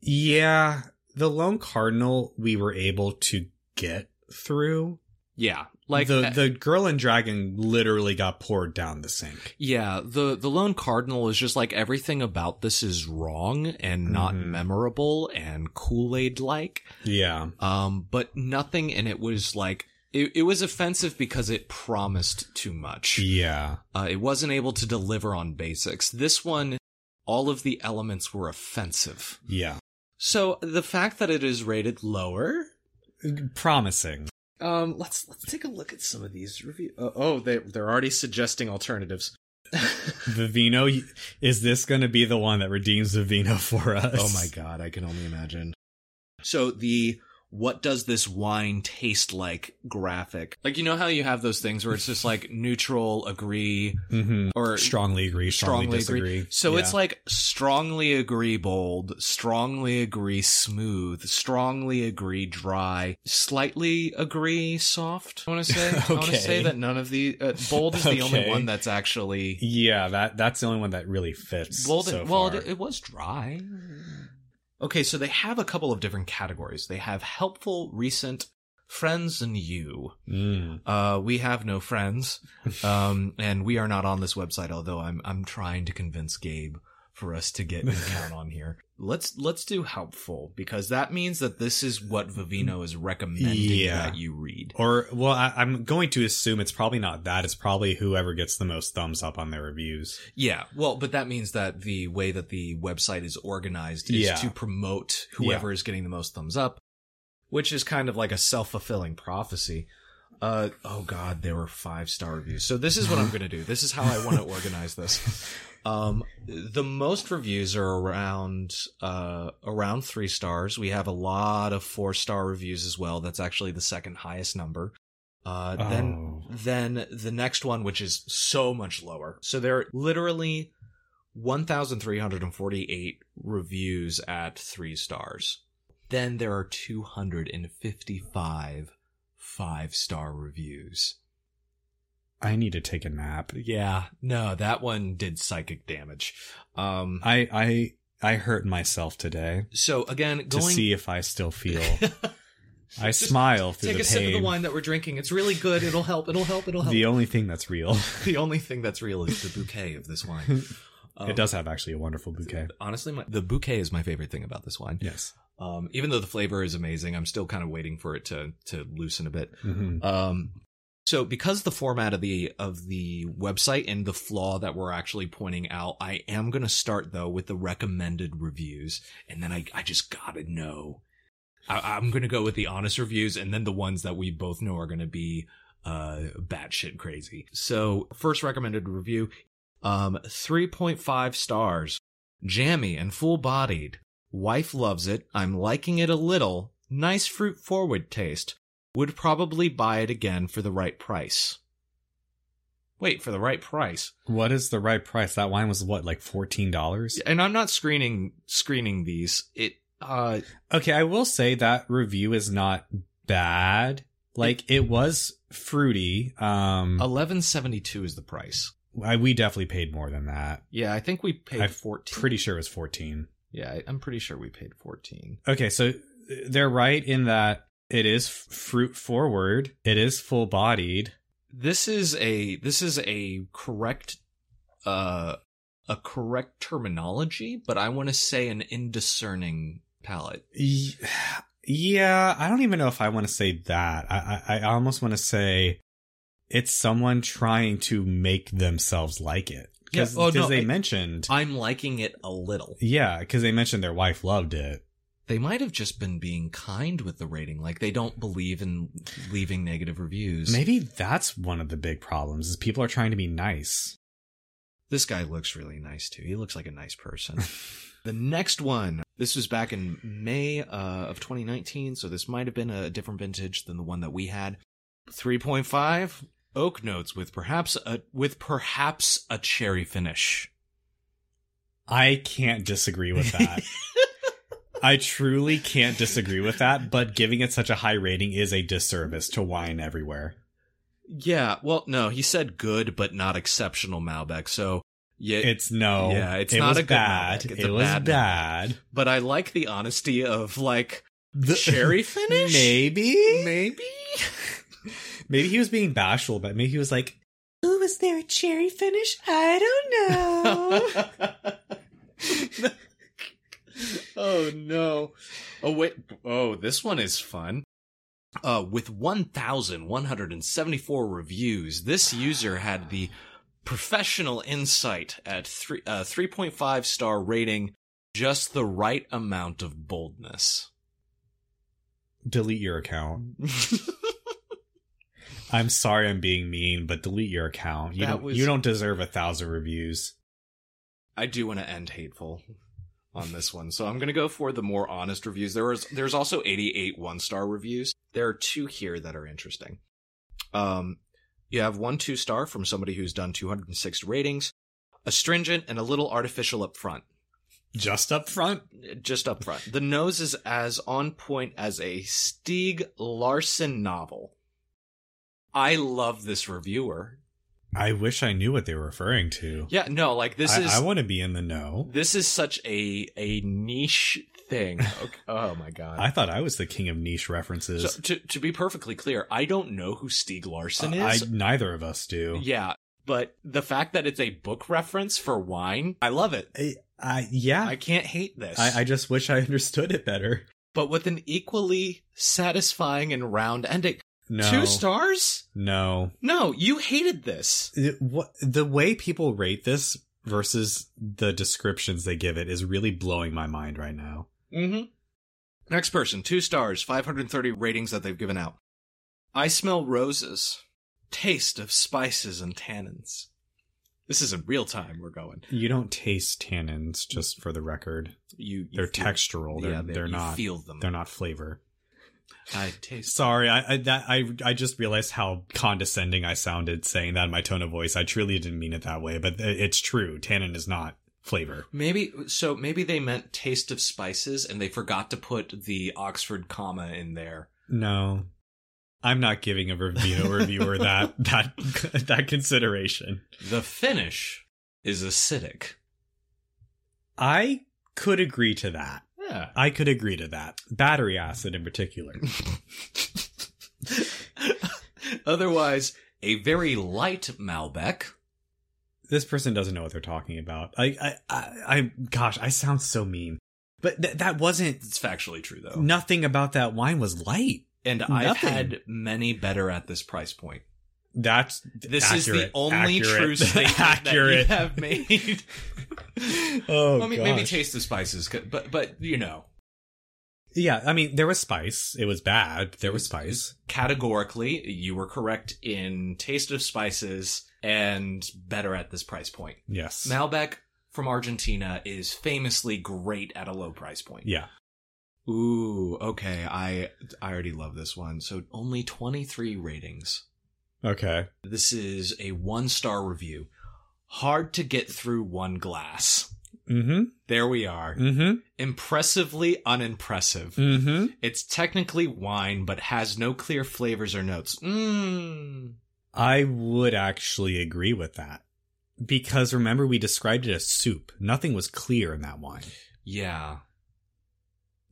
Yeah. The Lone Cardinal, we were able to get through. Yeah. Like the Girl and Dragon literally got poured down the sink. Yeah, the Lone Cardinal is just like, everything about this is wrong and not memorable and Kool-Aid like. Yeah. But nothing, and it was like it was offensive because it promised too much. Yeah. It wasn't able to deliver on basics. This one, all of the elements were offensive. Yeah. So the fact that it is rated lower, promising. Let's take a look at some of these reviews. They're already suggesting alternatives. Vivino, is this going to be the one that redeems Vivino for us? Oh my god, I can only imagine. So the "what does this wine taste like" graphic. Like, you know how you have those things where it's just like neutral, agree, or strongly agree, strongly disagree. Agree. So it's like strongly agree bold, strongly agree smooth, strongly agree dry, slightly agree soft. I want to say, okay. I want to say that none of the bold is the only one that's actually. Yeah, that's the only one that really fits. Bold, so well, far. It was dry. Okay, so they have a couple of different categories. They have helpful, recent, friends, and you. We have no friends, and we are not on this website. Although I'm trying to convince Gabe for us to get an account on here. Let's do helpful, because that means that this is what Vivino is recommending that you read. Or, well, I'm going to assume it's probably not that. It's probably whoever gets the most thumbs up on their reviews. Yeah, well, but that means that the way that the website is organized is to promote whoever is getting the most thumbs up, which is kind of like a self-fulfilling prophecy. There were 5-star reviews. So this is what I'm going to do. This is how I want to organize this. The most reviews are around 3 stars. We have a lot of 4-star reviews as well. That's actually the second highest number. Then the next one, which is so much lower. So there are literally 1,348 reviews at 3 stars. Then there are 255 5-star reviews. I need to take a nap. Yeah. No, that one did psychic damage. I hurt myself today. So again, to see if I still feel. I smile through the pain. Take a sip of the wine that we're drinking. It's really good. It'll help. It'll help. It'll help. The only thing that's real. The only thing that's real is the bouquet of this wine. It does have actually a wonderful bouquet. Honestly, the bouquet is my favorite thing about this wine. Yes. Even though the flavor is amazing, I'm still kind of waiting for it to loosen a bit. Mm-hmm. So because the format of the website and the flaw that we're actually pointing out, I am going to start, though, with the recommended reviews. And then I just got to know. I'm going to go with the honest reviews. And then the ones that we both know are going to be batshit crazy. So first recommended review, 3.5 stars. Jammy and full-bodied. Wife loves it. I'm liking it a little. Nice fruit-forward taste. Would probably buy it again for the right price. Wait, for the right price? What is the right price? That wine was what, like $14? And I'm not screening these. Okay, I will say that review is not bad. Like, it was fruity. $11.72 is the price. We definitely paid more than that. Yeah, I think we paid $14. Pretty sure it was $14. Yeah, I'm pretty sure we paid $14. Okay, so they're right in that. It is fruit forward. It is full bodied. This is a correct correct terminology, but I want to say an indiscerning palate. Yeah, I don't even know if I want to say that. I almost want to say it's someone trying to make themselves like it. Because they mentioned I'm liking it a little. Yeah, because they mentioned their wife loved it. They might have just been being kind with the rating. Like, they don't believe in leaving negative reviews. Maybe that's one of the big problems, is people are trying to be nice. This guy looks really nice, too. He looks like a nice person. The next one. This was back in May of 2019, so this might have been a different vintage than the one that we had. 3.5. Oak notes with perhaps a cherry finish. I can't disagree with that. I truly can't disagree with that, but giving it such a high rating is a disservice to wine everywhere. Yeah, well, no, he said good, but not exceptional Malbec, so... Yeah, it was bad. But I like the honesty of, like, the cherry finish? Maybe? Maybe he was being bashful, but maybe he was like, ooh, is there a cherry finish? I don't know. Oh, no. Oh, wait. Oh, this one is fun. With 1,174 reviews, this user had the professional insight at 3.5 star rating, just the right amount of boldness. Delete your account. I'm sorry I'm being mean, but delete your account. You don't deserve 1,000 reviews. I do want to end hateful on this one. So I'm going to go for the more honest reviews. There's also 88 one-star reviews. There are 2 here that are interesting. You have 1 2-star from somebody who's done 206 ratings. Astringent and a little artificial up front. Just up front? Just up front. The nose is as on point as a Stieg Larsson novel. I love this reviewer. I wish I knew what they were referring to. Yeah, no, like this is... I want to be in the know. This is such a niche thing. Okay. Oh, my God. I thought I was the king of niche references. So, to be perfectly clear, I don't know who Stieg Larsson is. Neither of us do. Yeah, but the fact that it's a book reference for wine, I love it. Yeah. I can't hate this. I just wish I understood it better. But with an equally satisfying and round ending... No. 2 stars? No. No, you hated this. The way people rate this versus the descriptions they give it is really blowing my mind right now. Mm-hmm. Next person, 2 stars, 530 ratings that they've given out. I smell roses, taste of spices and tannins. This is in real time we're going. You don't taste tannins, just for the record. They're textural. They're not. Feel them. They're not flavor. I taste. Sorry, I just realized how condescending I sounded saying that in my tone of voice. I truly didn't mean it that way, but it's true. Tannin is not flavor. Maybe they meant taste of spices, and they forgot to put the Oxford comma in there. No, I'm not giving a reviewer that consideration. The finish is acidic. I could agree to that. Yeah. I could agree to that. Battery acid in particular. Otherwise, a very light Malbec. This person doesn't know what they're talking about. Gosh, I sound so mean. But that wasn't... It's factually true, though. Nothing about that wine was light. And I've had many better at this price point. That's This accurate, is the only accurate, true statement accurate. That you have made. Oh, I mean, gosh. Maybe taste the spices, but you know. Yeah, I mean, there was spice. It was bad. There was spice. Categorically, you were correct in taste of spices and better at this price point. Yes. Malbec from Argentina is famously great at a low price point. Yeah. Ooh, okay. I already love this one. So only 23 ratings. Okay. This is a 1-star review. Hard to get through one glass. Mm-hmm. There we are. Mm-hmm. Impressively unimpressive. Mm-hmm. It's technically wine, but has no clear flavors or notes. Mmm. I would actually agree with that. Because remember, we described it as soup. Nothing was clear in that wine. Yeah.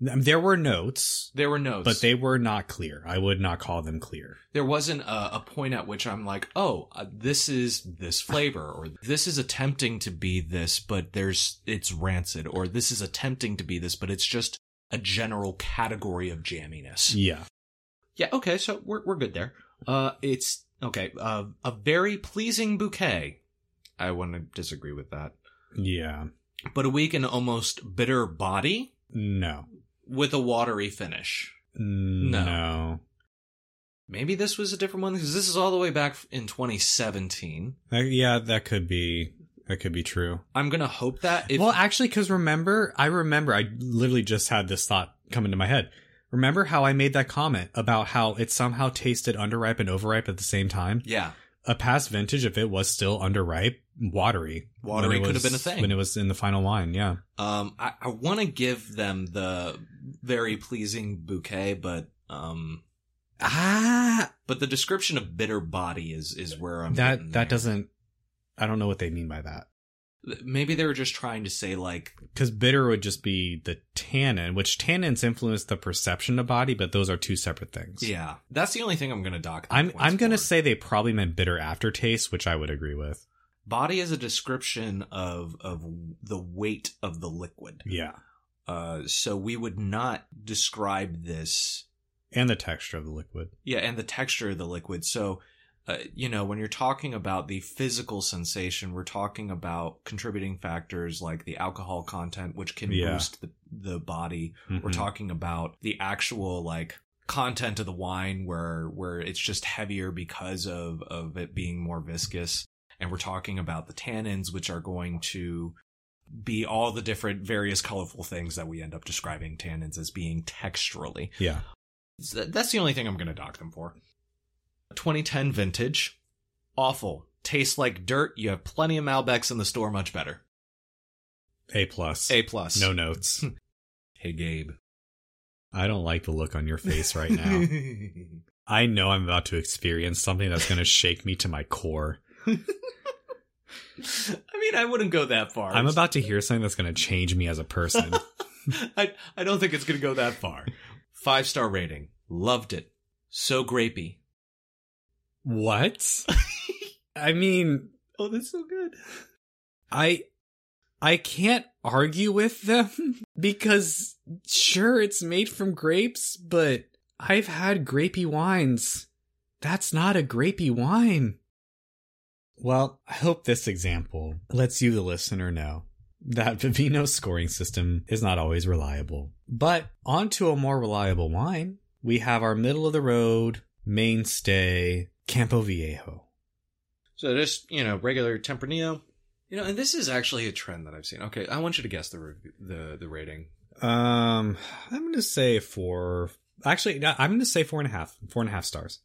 There were notes. There were notes. But they were not clear. I would not call them clear. There wasn't a point at which I'm like, oh, this is this flavor, or this is attempting to be this, but it's rancid, or this is attempting to be this, but it's just a general category of jamminess. Yeah. Yeah, okay, so we're good there. It's, okay, a very pleasing bouquet. I want to disagree with that. Yeah. But a weak and almost bitter body? No. With a watery finish. No. Maybe this was a different one, because this is all the way back in 2017. Yeah, that could be true. I'm going to hope that. Well, actually, because I remember, I literally just had this thought come into my head. Remember how I made that comment about how it somehow tasted underripe and overripe at the same time? Yeah. A past vintage, if it was still underripe, watery. Watery could have been a thing. When it was in the final wine, yeah. I want to give them the very pleasing bouquet, but... But the description of bitter body is where I'm getting there. That doesn't... I don't know what they mean by that. Maybe they were just trying to say, like... Because bitter would just be the tannin, which tannins influence the perception of body, but those are two separate things. Yeah. That's the only thing I'm going to dock. I'm going to say they probably meant bitter aftertaste, which I would agree with. Body is a description of the weight of the liquid. Yeah. So we would not describe this... And the texture of the liquid. Yeah, and the texture of the liquid. So... when you're talking about the physical sensation, we're talking about contributing factors like the alcohol content, which can boost the body. Mm-hmm. We're talking about the actual like content of the wine where it's just heavier because of it being more viscous. And we're talking about the tannins, which are going to be all the different various colorful things that we end up describing tannins as being texturally. Yeah. So that's the only thing I'm going to dock them for. 2010 vintage. Awful. Tastes like dirt. You have plenty of Malbecs in the store. Much better. A plus. No notes. Hey, Gabe. I don't like the look on your face right now. I know I'm about to experience something that's going to shake me to my core. I mean, I wouldn't go that far. I'm about to hear something that's going to change me as a person. I don't think it's going to go that far. 5-star rating. Loved it. So grapey. What? I mean, oh, that's so good. I can't argue with them because sure, it's made from grapes, but I've had grapey wines. That's not a grapey wine. Well, I hope this example lets you, the listener, know that Vivino's scoring system is not always reliable. But onto a more reliable wine, we have our middle of the road mainstay, Campo Viejo. So just, you know, regular Tempranillo. You know, and this is actually a trend that I've seen. Okay, I want you to guess the rating. I'm going to say 4. Actually, no, I'm going to say 4.5. 4.5 stars.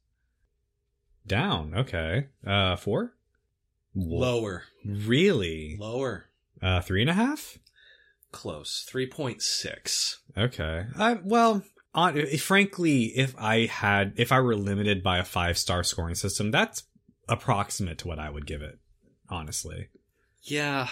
Down. Okay. 4? Lower. Really? Lower. 3.5? Close. 3.6. Okay. Frankly, if I were limited by a 5-star scoring system, that's approximate to what I would give it, honestly. Yeah.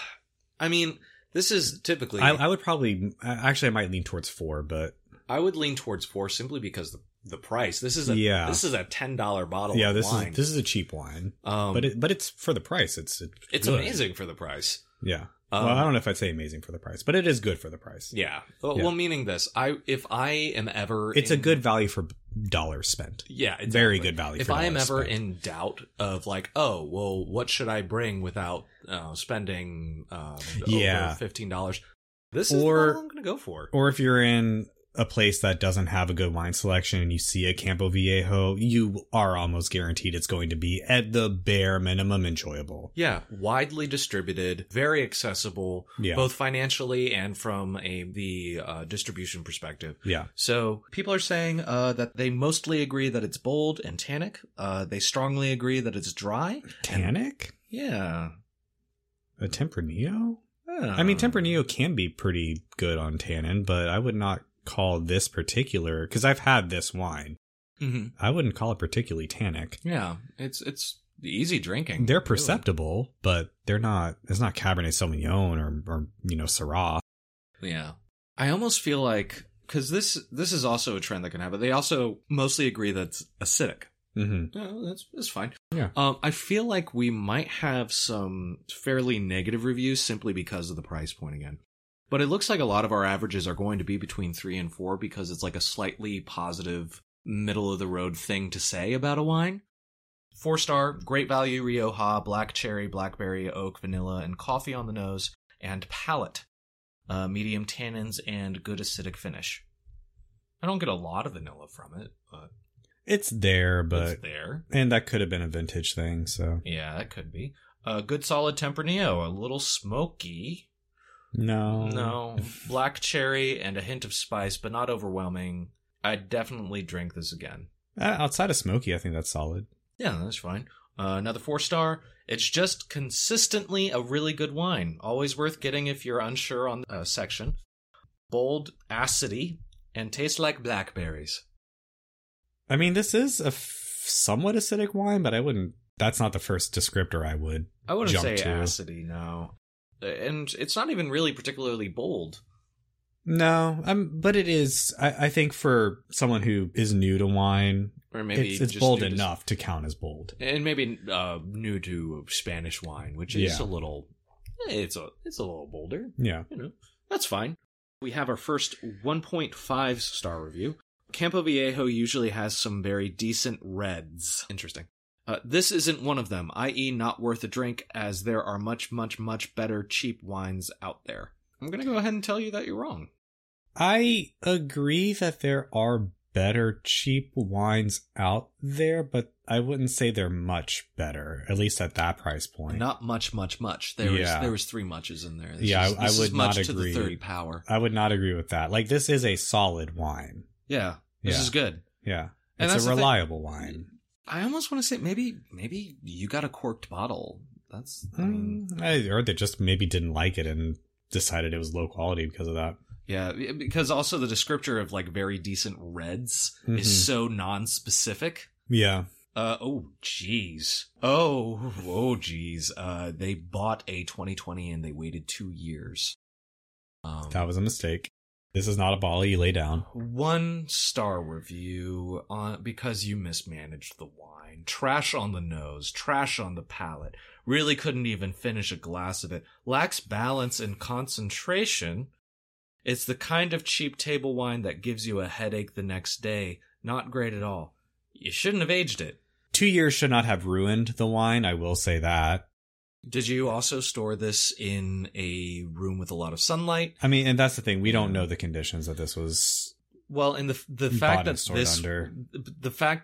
I mean, this is typically... I might lean towards 4, but... I would lean towards 4 simply because the price. This is a $10 bottle of wine. Yeah, this is a cheap wine. But it's for the price. It's good. Amazing for the price. Yeah. I don't know if I'd say amazing for the price, but it is good for the price. Yeah. Well, meaning this, it's a good value for dollars spent. Yeah, exactly. Very good value. If I am ever in doubt of like, oh, well, what should I bring without spending over $15? This is what I'm going to go for. Or if you're in a place that doesn't have a good wine selection and you see a Campo Viejo, you are almost guaranteed it's going to be at the bare minimum enjoyable. Yeah. Widely distributed, very accessible, both financially and from the distribution perspective. Yeah. So people are saying that they mostly agree that it's bold and tannic. They strongly agree that it's dry. Tannic? Yeah. A Tempranillo? Oh. I mean, Tempranillo can be pretty good on tannin, but I would not call this particular, because I've had this wine, mm-hmm. I wouldn't call it particularly tannic. Yeah, it's easy drinking. They're perceptible, really. But they're not. It's not Cabernet Sauvignon or Syrah. Yeah, I almost feel like, because this is also a trend that can happen. They also mostly agree that it's acidic. Mm-hmm. Yeah, that's fine. Yeah. I feel like we might have some fairly negative reviews simply because of the price point again. But it looks like a lot of our averages are going to be between 3 and 4 because it's like a slightly positive, middle-of-the-road thing to say about a wine. 4-star, great value, Rioja, black cherry, blackberry, oak, vanilla, and coffee on the nose, and palate. Medium tannins and good acidic finish. I don't get a lot of vanilla from it, but... It's there. And that could have been a vintage thing, so... Yeah, that could be. Good solid Tempranillo, a little smoky... No. Black cherry and a hint of spice, but not overwhelming. I'd definitely drink this again. Outside of smoky, I think that's solid. Yeah, that's fine. Another 4-star. It's just consistently a really good wine. Always worth getting if you're unsure on the section. Bold, acidy, and tastes like blackberries. I mean, this is a somewhat acidic wine, but I wouldn't... That's not the first descriptor I would jump to. I wouldn't say acidy, no. And it's not even really particularly bold. No, but it is. I think for someone who is new to wine, or maybe it's just bold enough to count as bold, and maybe new to Spanish wine, which is a little. It's a little bolder. Yeah, you know, that's fine. We have our first 1.5 star review. Campo Viejo usually has some very decent reds. Interesting. This isn't one of them, i.e. not worth a drink, as there are much, much, much better cheap wines out there. I'm going to go ahead and tell you that you're wrong. I agree that there are better cheap wines out there, but I wouldn't say they're much better, at least at that price point. Not much, much, much. There was 3 muches in there. I would not agree. To the 30 power. I would not agree with that. Like, this is a solid wine. Yeah, this is good. Yeah, it's a reliable wine. I almost want to say maybe you got a corked bottle. That's, I mean... Or they just maybe didn't like it and decided it was low quality because of that. Yeah, because also the descriptor of, like, very decent reds is so non-specific. Yeah. Oh, jeez. They bought a 2020 and they waited 2 years. That was a mistake. This is not a bottle you lay down. 1-star review because you mismanaged the wine. Trash on the nose. Trash on the palate. Really couldn't even finish a glass of it. Lacks balance and concentration. It's the kind of cheap table wine that gives you a headache the next day. Not great at all. You shouldn't have aged it. 2 years should not have ruined the wine. I will say that. Did you also store this in a room with a lot of sunlight? I mean, and that's the thing. We don't know the conditions that this was Well, and the fact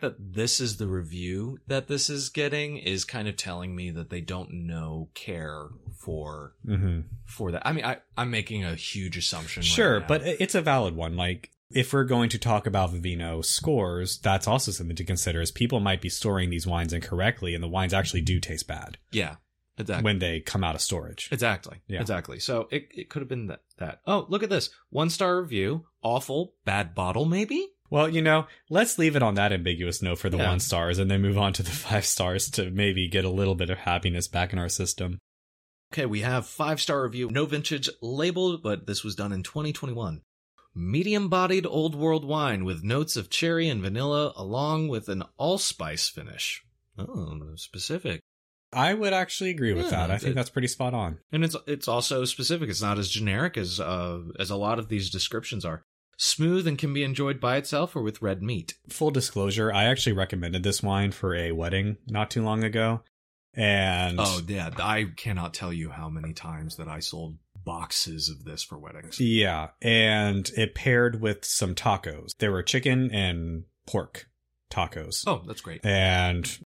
that this is the review that this is getting is kind of telling me that they don't care for that. I mean, I'm making a huge assumption. Sure, right, but it's a valid one. Like, if we're going to talk about Vivino scores, that's also something to consider, is people might be storing these wines incorrectly, and the wines actually do taste bad. Yeah. Exactly. When they come out of storage. Exactly. Yeah. Exactly. So it could have been that. Oh, look at this. 1-star review. Awful. Bad bottle, maybe? Well, you know, let's leave it on that ambiguous note for the 1 stars and then move on to the 5 stars to maybe get a little bit of happiness back in our system. Okay, we have 5-star review. No vintage labeled, but this was done in 2021. Medium-bodied old world wine with notes of cherry and vanilla along with an allspice finish. Oh, specific. I would actually agree with that. I think that's pretty spot on. And it's also specific. It's not as generic as a lot of these descriptions are. Smooth and can be enjoyed by itself or with red meat. Full disclosure, I actually recommended this wine for a wedding not too long ago. And oh, yeah. I cannot tell you how many times that I sold boxes of this for weddings. Yeah. And it paired with some tacos. There were chicken and pork tacos. Oh, that's great. And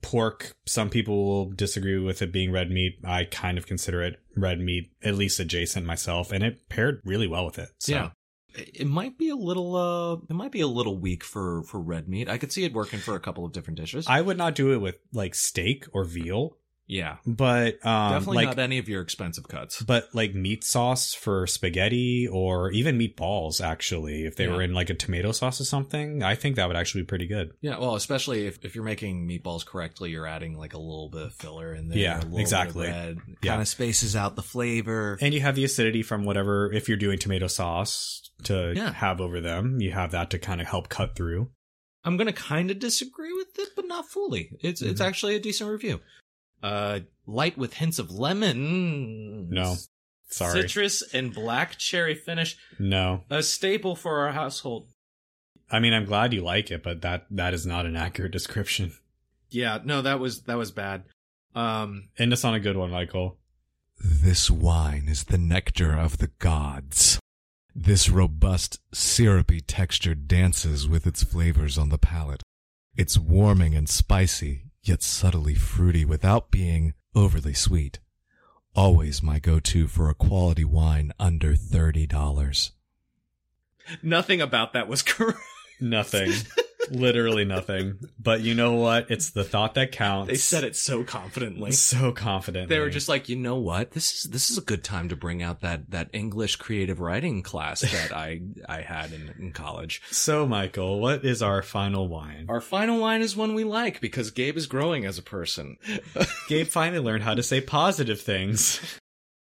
pork, some people will disagree with it being red meat. I kind of consider it red meat, at least adjacent myself, and it paired really well with it. So. Yeah, it might be a little, weak for red meat. I could see it working for a couple of different dishes. I would not do it with like steak or veal. Yeah, but definitely like, not any of your expensive cuts. But like meat sauce for spaghetti or even meatballs, actually, if they were in like a tomato sauce or something, I think that would actually be pretty good. Yeah, well, especially if you're making meatballs correctly, you're adding like a little bit of filler in there. Yeah, exactly. Kind of spaces out the flavor, and you have the acidity from whatever, if you're doing tomato sauce to have over them, you have that to kind of help cut through. I'm gonna kind of disagree with it, but not fully. It's actually a decent review. Light with hints of lemon. No, sorry. Citrus and black cherry finish. No. A staple for our household. I mean, I'm glad you like it, but that is not an accurate description. Yeah, no, that was bad. End us on a good one, Michael. This wine is the nectar of the gods. This robust, syrupy texture dances with its flavors on the palate. It's warming and spicy, yet subtly fruity without being overly sweet. Always my go-to for a quality wine under $30. Nothing about that was correct. Nothing. Literally nothing. But you know what? It's the thought that counts. They said it so confidently. So confidently. They were just like, you know what? This is a good time to bring out that English creative writing class that I had in college. So, Michael, what is our final wine? Our final wine is one we like because Gabe is growing as a person. Gabe finally learned how to say positive things.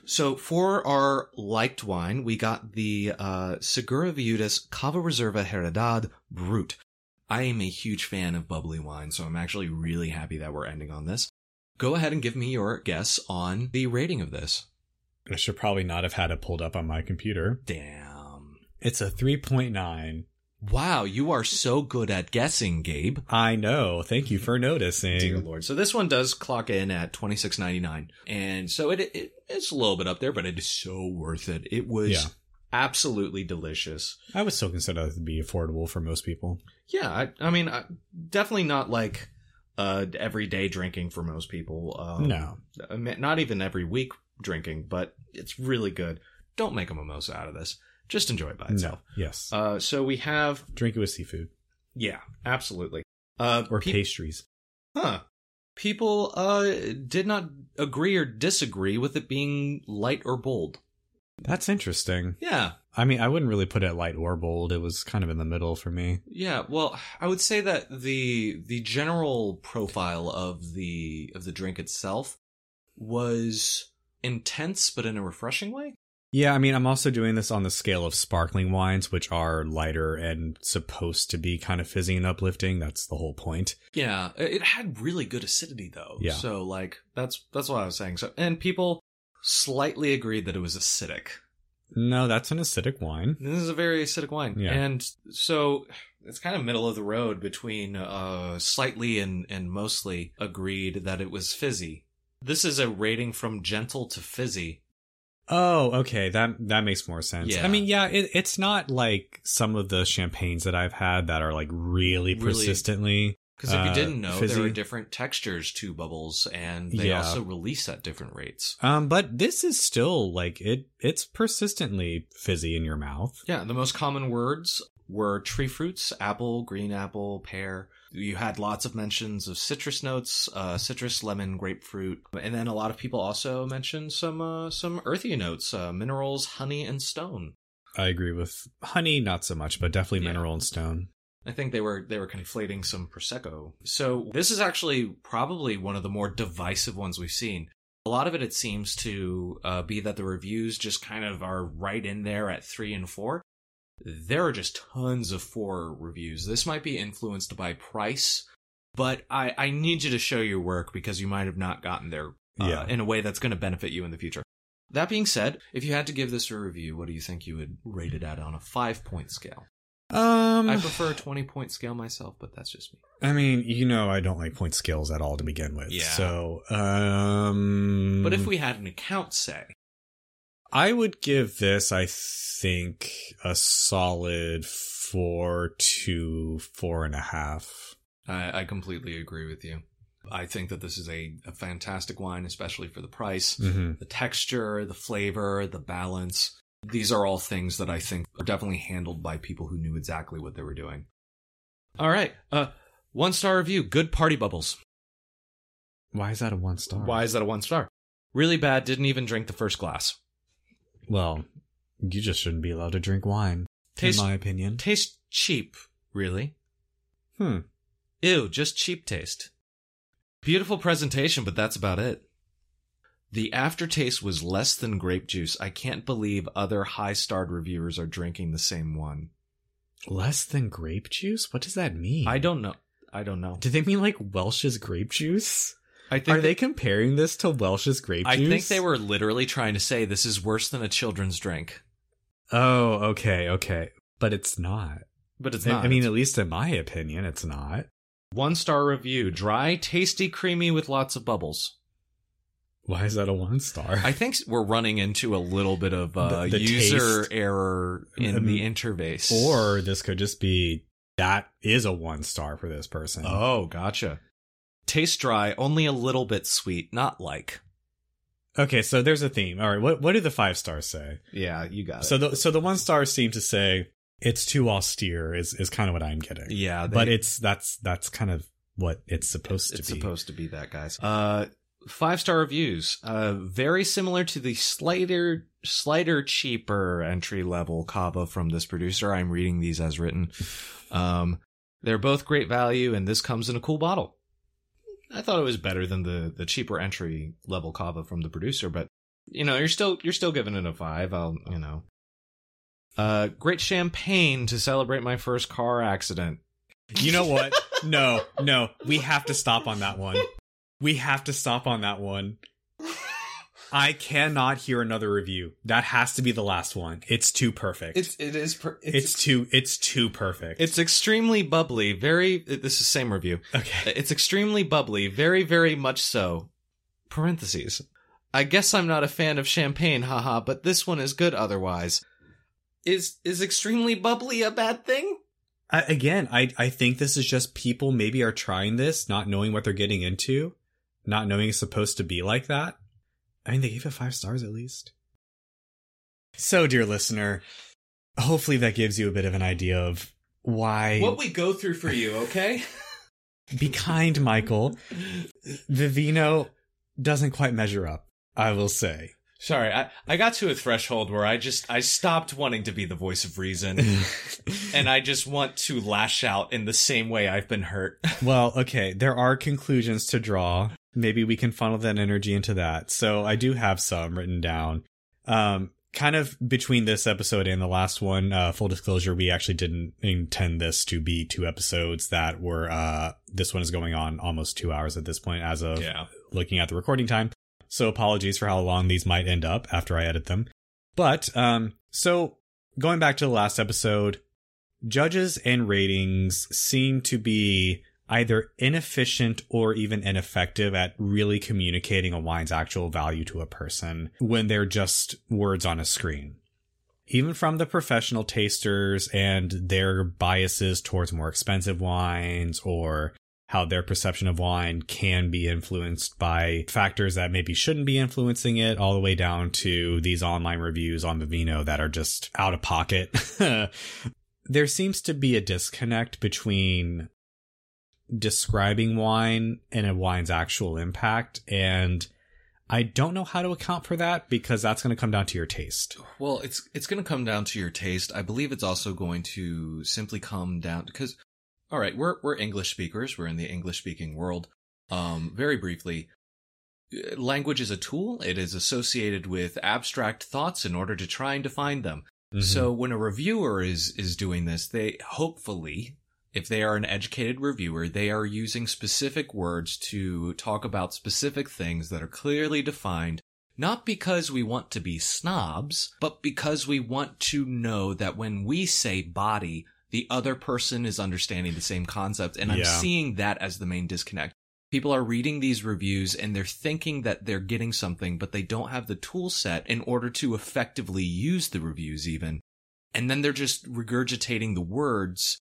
So for our liked wine, we got the Segura Viudas Cava Reserva Heredad Brut. I am a huge fan of bubbly wine, so I'm actually really happy that we're ending on this. Go ahead and give me your guess on the rating of this. I should probably not have had it pulled up on my computer. Damn. It's a 3.9. Wow, you are so good at guessing, Gabe. I know. Thank you for noticing. Dear Lord. So this one does clock in at $26.99. And so it's a little bit up there, but it is so worth it. It was... Yeah. Absolutely delicious. I would still consider that to be affordable for most people. Yeah, I mean, definitely not like everyday drinking for most people. No. Not even every week drinking, but it's really good. Don't make a mimosa out of this. Just enjoy it by itself. No. Yes. So we have... Drink it with seafood. Yeah, absolutely. Or pastries. Huh. People did not agree or disagree with it being light or bold. That's interesting. Yeah. I mean, I wouldn't really put it light or bold. It was kind of in the middle for me. Yeah. Well, I would say that the general profile of the drink itself was intense, but in a refreshing way. Yeah. I mean, I'm also doing this on the scale of sparkling wines, which are lighter and supposed to be kind of fizzy and uplifting. That's the whole point. Yeah. It had really good acidity, though. Yeah. So, like, that's what I was saying. So, and people... slightly agreed that it was acidic. No, that's an acidic wine. This is a very acidic wine. Yeah. And so it's kind of middle of the road between slightly and mostly agreed that it was fizzy. This is a rating from gentle to fizzy. Oh, okay. That makes more sense. Yeah. I mean, yeah, it's not like some of the champagnes that I've had that are like really persistently. Because if you didn't know, fizzy. There are different textures to bubbles, and they also release at different rates. But this is still like it's persistently fizzy in your mouth. Yeah, the most common words were tree fruits, apple, green apple, pear. You had lots of mentions of citrus notes, citrus, lemon, grapefruit, and then a lot of people also mentioned some earthy notes, minerals, honey, and stone. I agree with honey, not so much, but definitely mineral and stone. I think they were conflating some Prosecco. So this is actually probably one of the more divisive ones we've seen. A lot of it seems to be that the reviews just kind of are right in there at 3 and 4. There are just tons of 4 reviews. This might be influenced by price, but I need you to show your work because you might have not gotten there in a way that's going to benefit you in the future. That being said, if you had to give this a review, what do you think you would rate it at on a 5-point scale? I prefer a 20-point scale myself, but that's just me. I mean, you know, I don't like point scales at all to begin with. Yeah. So, but if we had an account, say, I would give this, I think, a solid 4 to 4.5. I completely agree with you. I think that this is a fantastic wine, especially for the price, the texture, the flavor, the balance. These are all things that I think are definitely handled by people who knew exactly what they were doing. All right. 1-star review. Good party bubbles. Why is that a 1-star? Really bad. Didn't even drink the first glass. Well, you just shouldn't be allowed to drink wine, in my opinion. Tastes cheap, really. Ew, just cheap taste. Beautiful presentation, but that's about it. The aftertaste was less than grape juice. I can't believe other high-starred reviewers are drinking the same one. Less than grape juice? What does that mean? I don't know. Do they mean like Welsh's grape juice? Are they comparing this to Welsh's grape juice? I think they were literally trying to say this is worse than a children's drink. Oh, okay. But it's not. I mean, at least in my opinion, it's not. 1-star review. Dry, tasty, creamy with lots of bubbles. Why is that a 1-star? I think we're running into a little bit of the user taste error in the interface. Or this could just be that is a 1-star for this person. Oh, gotcha. Taste dry, only a little bit sweet, not like. Okay, so there's a theme. All right, what do the 5 stars say? Yeah, you got it. So the 1-stars seem to say it's too austere is kind of what I'm getting. Yeah. But that's kind of what it's supposed to be. It's supposed to be that, guys. 5-star reviews. Very similar to the slighter cheaper entry-level cava from this producer. I'm reading these as written. They're both great value, and this comes in a cool bottle. I thought it was better than the cheaper entry level cava from the producer, but you know, you're still giving it a 5. Great champagne to celebrate my first car accident. You know what? No, we have to stop on that one. I cannot hear another review. That has to be the last one. It's too perfect. It's too perfect. It's extremely bubbly. This is the same review. Okay. It's extremely bubbly. Very, very much so. Parentheses. I guess I'm not a fan of champagne, haha, but this one is good otherwise. Is extremely bubbly a bad thing? Again, I think this is just people maybe are trying this, not knowing what they're getting into, not knowing it's supposed to be like that. I mean, they gave it 5 stars at least. So, dear listener, hopefully that gives you a bit of an idea of why... what we go through for you, okay? Be kind, Michael. Vivino doesn't quite measure up, I will say. Sorry, I got to a threshold where I stopped wanting to be the voice of reason. And I just want to lash out in the same way I've been hurt. Well, okay, there are conclusions to draw. Maybe we can funnel that energy into that. So I do have some written down. Kind of between this episode and the last one, full disclosure, we actually didn't intend this to be 2 episodes that were, this one is going on almost 2 hours at this point as of looking at the recording time. So apologies for how long these might end up after I edit them. But so going back to the last episode, judges and ratings seem to be either inefficient or even ineffective at really communicating a wine's actual value to a person when they're just words on a screen. Even from the professional tasters and their biases towards more expensive wines, or how their perception of wine can be influenced by factors that maybe shouldn't be influencing it, all the way down to these online reviews on Vivino that are just out of pocket. There seems to be a disconnect between describing wine and a wine's actual impact, and I don't know how to account for that, because that's going to come down to your taste. Well, it's going to come down to your taste. I believe it's also going to simply come down because, all right, we're English speakers. We're in the English speaking world. Very briefly, language is a tool. It is associated with abstract thoughts in order to try and define them. Mm-hmm. So when a reviewer is doing this, they hopefully, if they are an educated reviewer, they are using specific words to talk about specific things that are clearly defined, not because we want to be snobs, but because we want to know that when we say body, the other person is understanding the same concept. And I'm seeing that as the main disconnect. People are reading these reviews and they're thinking that they're getting something, but they don't have the tool set in order to effectively use the reviews even. And then they're just regurgitating the words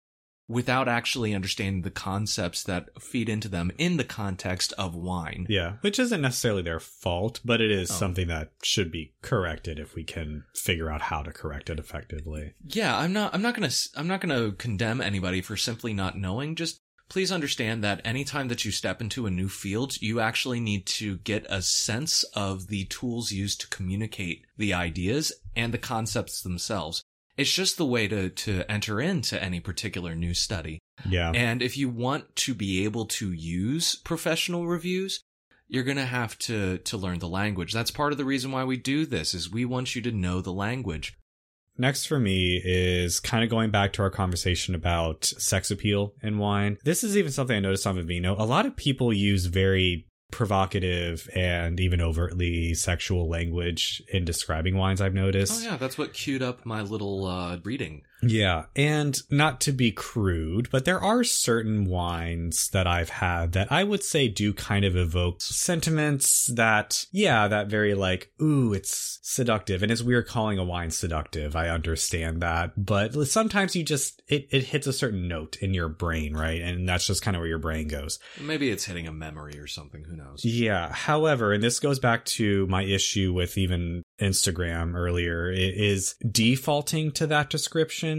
without actually understanding the concepts that feed into them in the context of wine. Yeah, which isn't necessarily their fault, but it is something that should be corrected if we can figure out how to correct it effectively. Yeah, I'm not going to condemn anybody for simply not knowing. Just please understand that anytime that you step into a new field, you actually need to get a sense of the tools used to communicate the ideas and the concepts themselves. It's just the way to enter into any particular new study. Yeah. And if you want to be able to use professional reviews, you're going to have to learn the language. That's part of the reason why we do this, is we want you to know the language. Next for me is kind of going back to our conversation about sex appeal in wine. This is even something I noticed on Vivino. A lot of people use very provocative and even overtly sexual language in describing wines, I've noticed. Oh yeah, that's what queued up my little reading. Yeah, and not to be crude, but there are certain wines that I've had that I would say do kind of evoke sentiments that, yeah, that very like, ooh, it's seductive. And it's weird calling a wine seductive. I understand that. But sometimes you just, it hits a certain note in your brain, right? And that's just kind of where your brain goes. Maybe it's hitting a memory or something. Who knows? Yeah. However, and this goes back to my issue with even Instagram earlier, it is defaulting to that description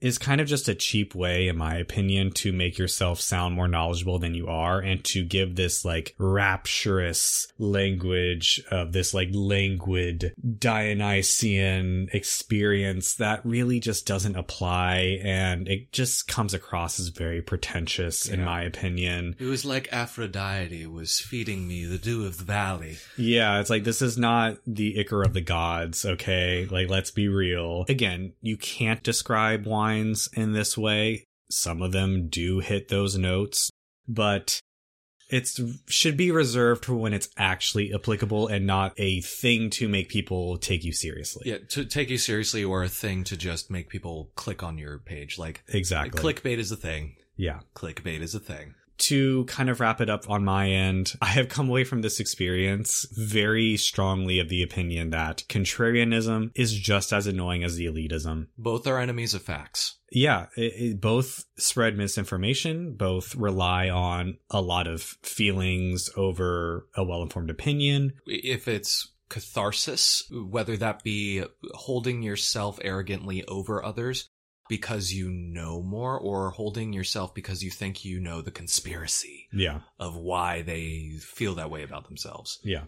is kind of just a cheap way, in my opinion, to make yourself sound more knowledgeable than you are, and to give this like rapturous language of this like languid Dionysian experience that really just doesn't apply, and it just comes across as very pretentious, in my opinion. It was like Aphrodite was feeding me the dew of the valley. Yeah, it's like, this is not the Icar of the gods, okay? Like, let's be real. Again, you can't describe wine in this way. Some of them do hit those notes, but it should be reserved for when it's actually applicable and not a thing to make people take you seriously. Yeah, to take you seriously, or a thing to just make people click on your page. Like, exactly. Clickbait is a thing. Yeah. Clickbait is a thing. To kind of wrap it up on my end, I have come away from this experience very strongly of the opinion that contrarianism is just as annoying as the elitism. Both are enemies of facts. Yeah, both spread misinformation, both rely on a lot of feelings over a well-informed opinion. If it's catharsis, whether that be holding yourself arrogantly over others, because you know more, or holding yourself because you think you know the conspiracy of why they feel that way about themselves. Yeah.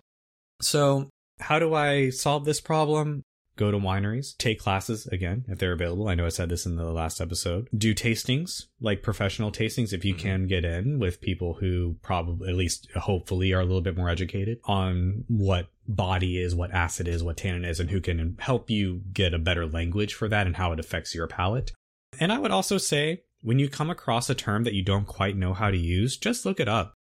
So how do I solve this problem? Go to wineries, take classes, again, if they're available. I know I said this in the last episode. Do tastings, like professional tastings, if you can get in with people who probably, at least hopefully, are a little bit more educated on what body is, what acid is, what tannin is, and who can help you get a better language for that and how it affects your palate. And I would also say, when you come across a term that you don't quite know how to use, just look it up.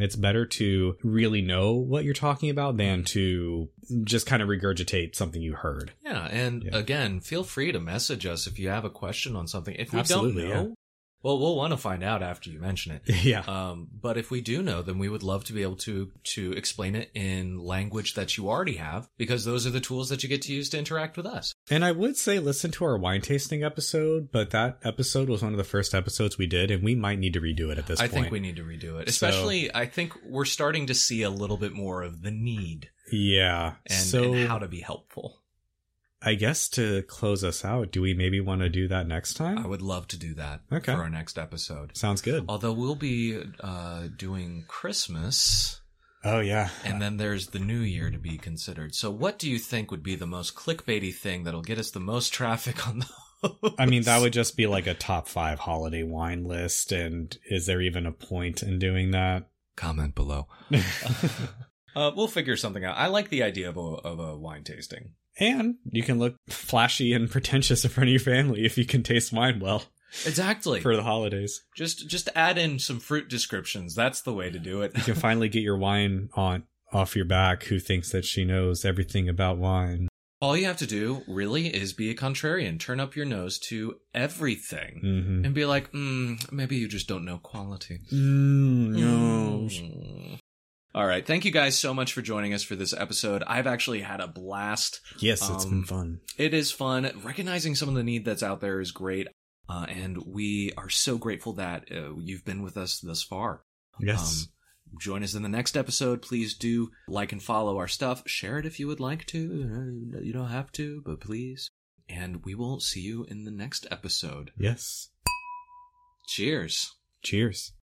It's better to really know what you're talking about than to just kind of regurgitate something you heard. Yeah. And again, feel free to message us if you have a question on something. If we don't know, Well, we'll want to find out after you mention it. Yeah. But if we do know, then we would love to be able to explain it in language that you already have, because those are the tools that you get to use to interact with us. And I would say listen to our wine tasting episode, but that episode was one of the first episodes we did, and we might need to redo it at this point. I think we need to redo it. Especially, I think we're starting to see a little bit more of the need. Yeah. And how to be helpful. I guess to close us out, do we maybe want to do that next time? I would love to do that for our next episode. Sounds good. Although we'll be doing Christmas. Oh, yeah. And then there's the new year to be considered. So what do you think would be the most clickbaity thing that'll get us the most traffic on those? I mean, that would just be like a top 5 holiday wine list. And is there even a point in doing that? Comment below. We'll figure something out. I like the idea of a wine tasting. And you can look flashy and pretentious in front of your family if you can taste wine well. Exactly. For the holidays. Just add in some fruit descriptions. That's the way to do it. You can finally get your wine aunt off your back who thinks that she knows everything about wine. All you have to do, really, is be a contrarian. Turn up your nose to everything and be like, maybe you just don't know quality. No. All right. Thank you guys so much for joining us for this episode. I've actually had a blast. Yes, it's been fun. It is fun. Recognizing some of the need that's out there is great. And we are so grateful that you've been with us thus far. Yes. Join us in the next episode. Please do like and follow our stuff. Share it if you would like to. You don't have to, but please. And we will see you in the next episode. Yes. Cheers. Cheers.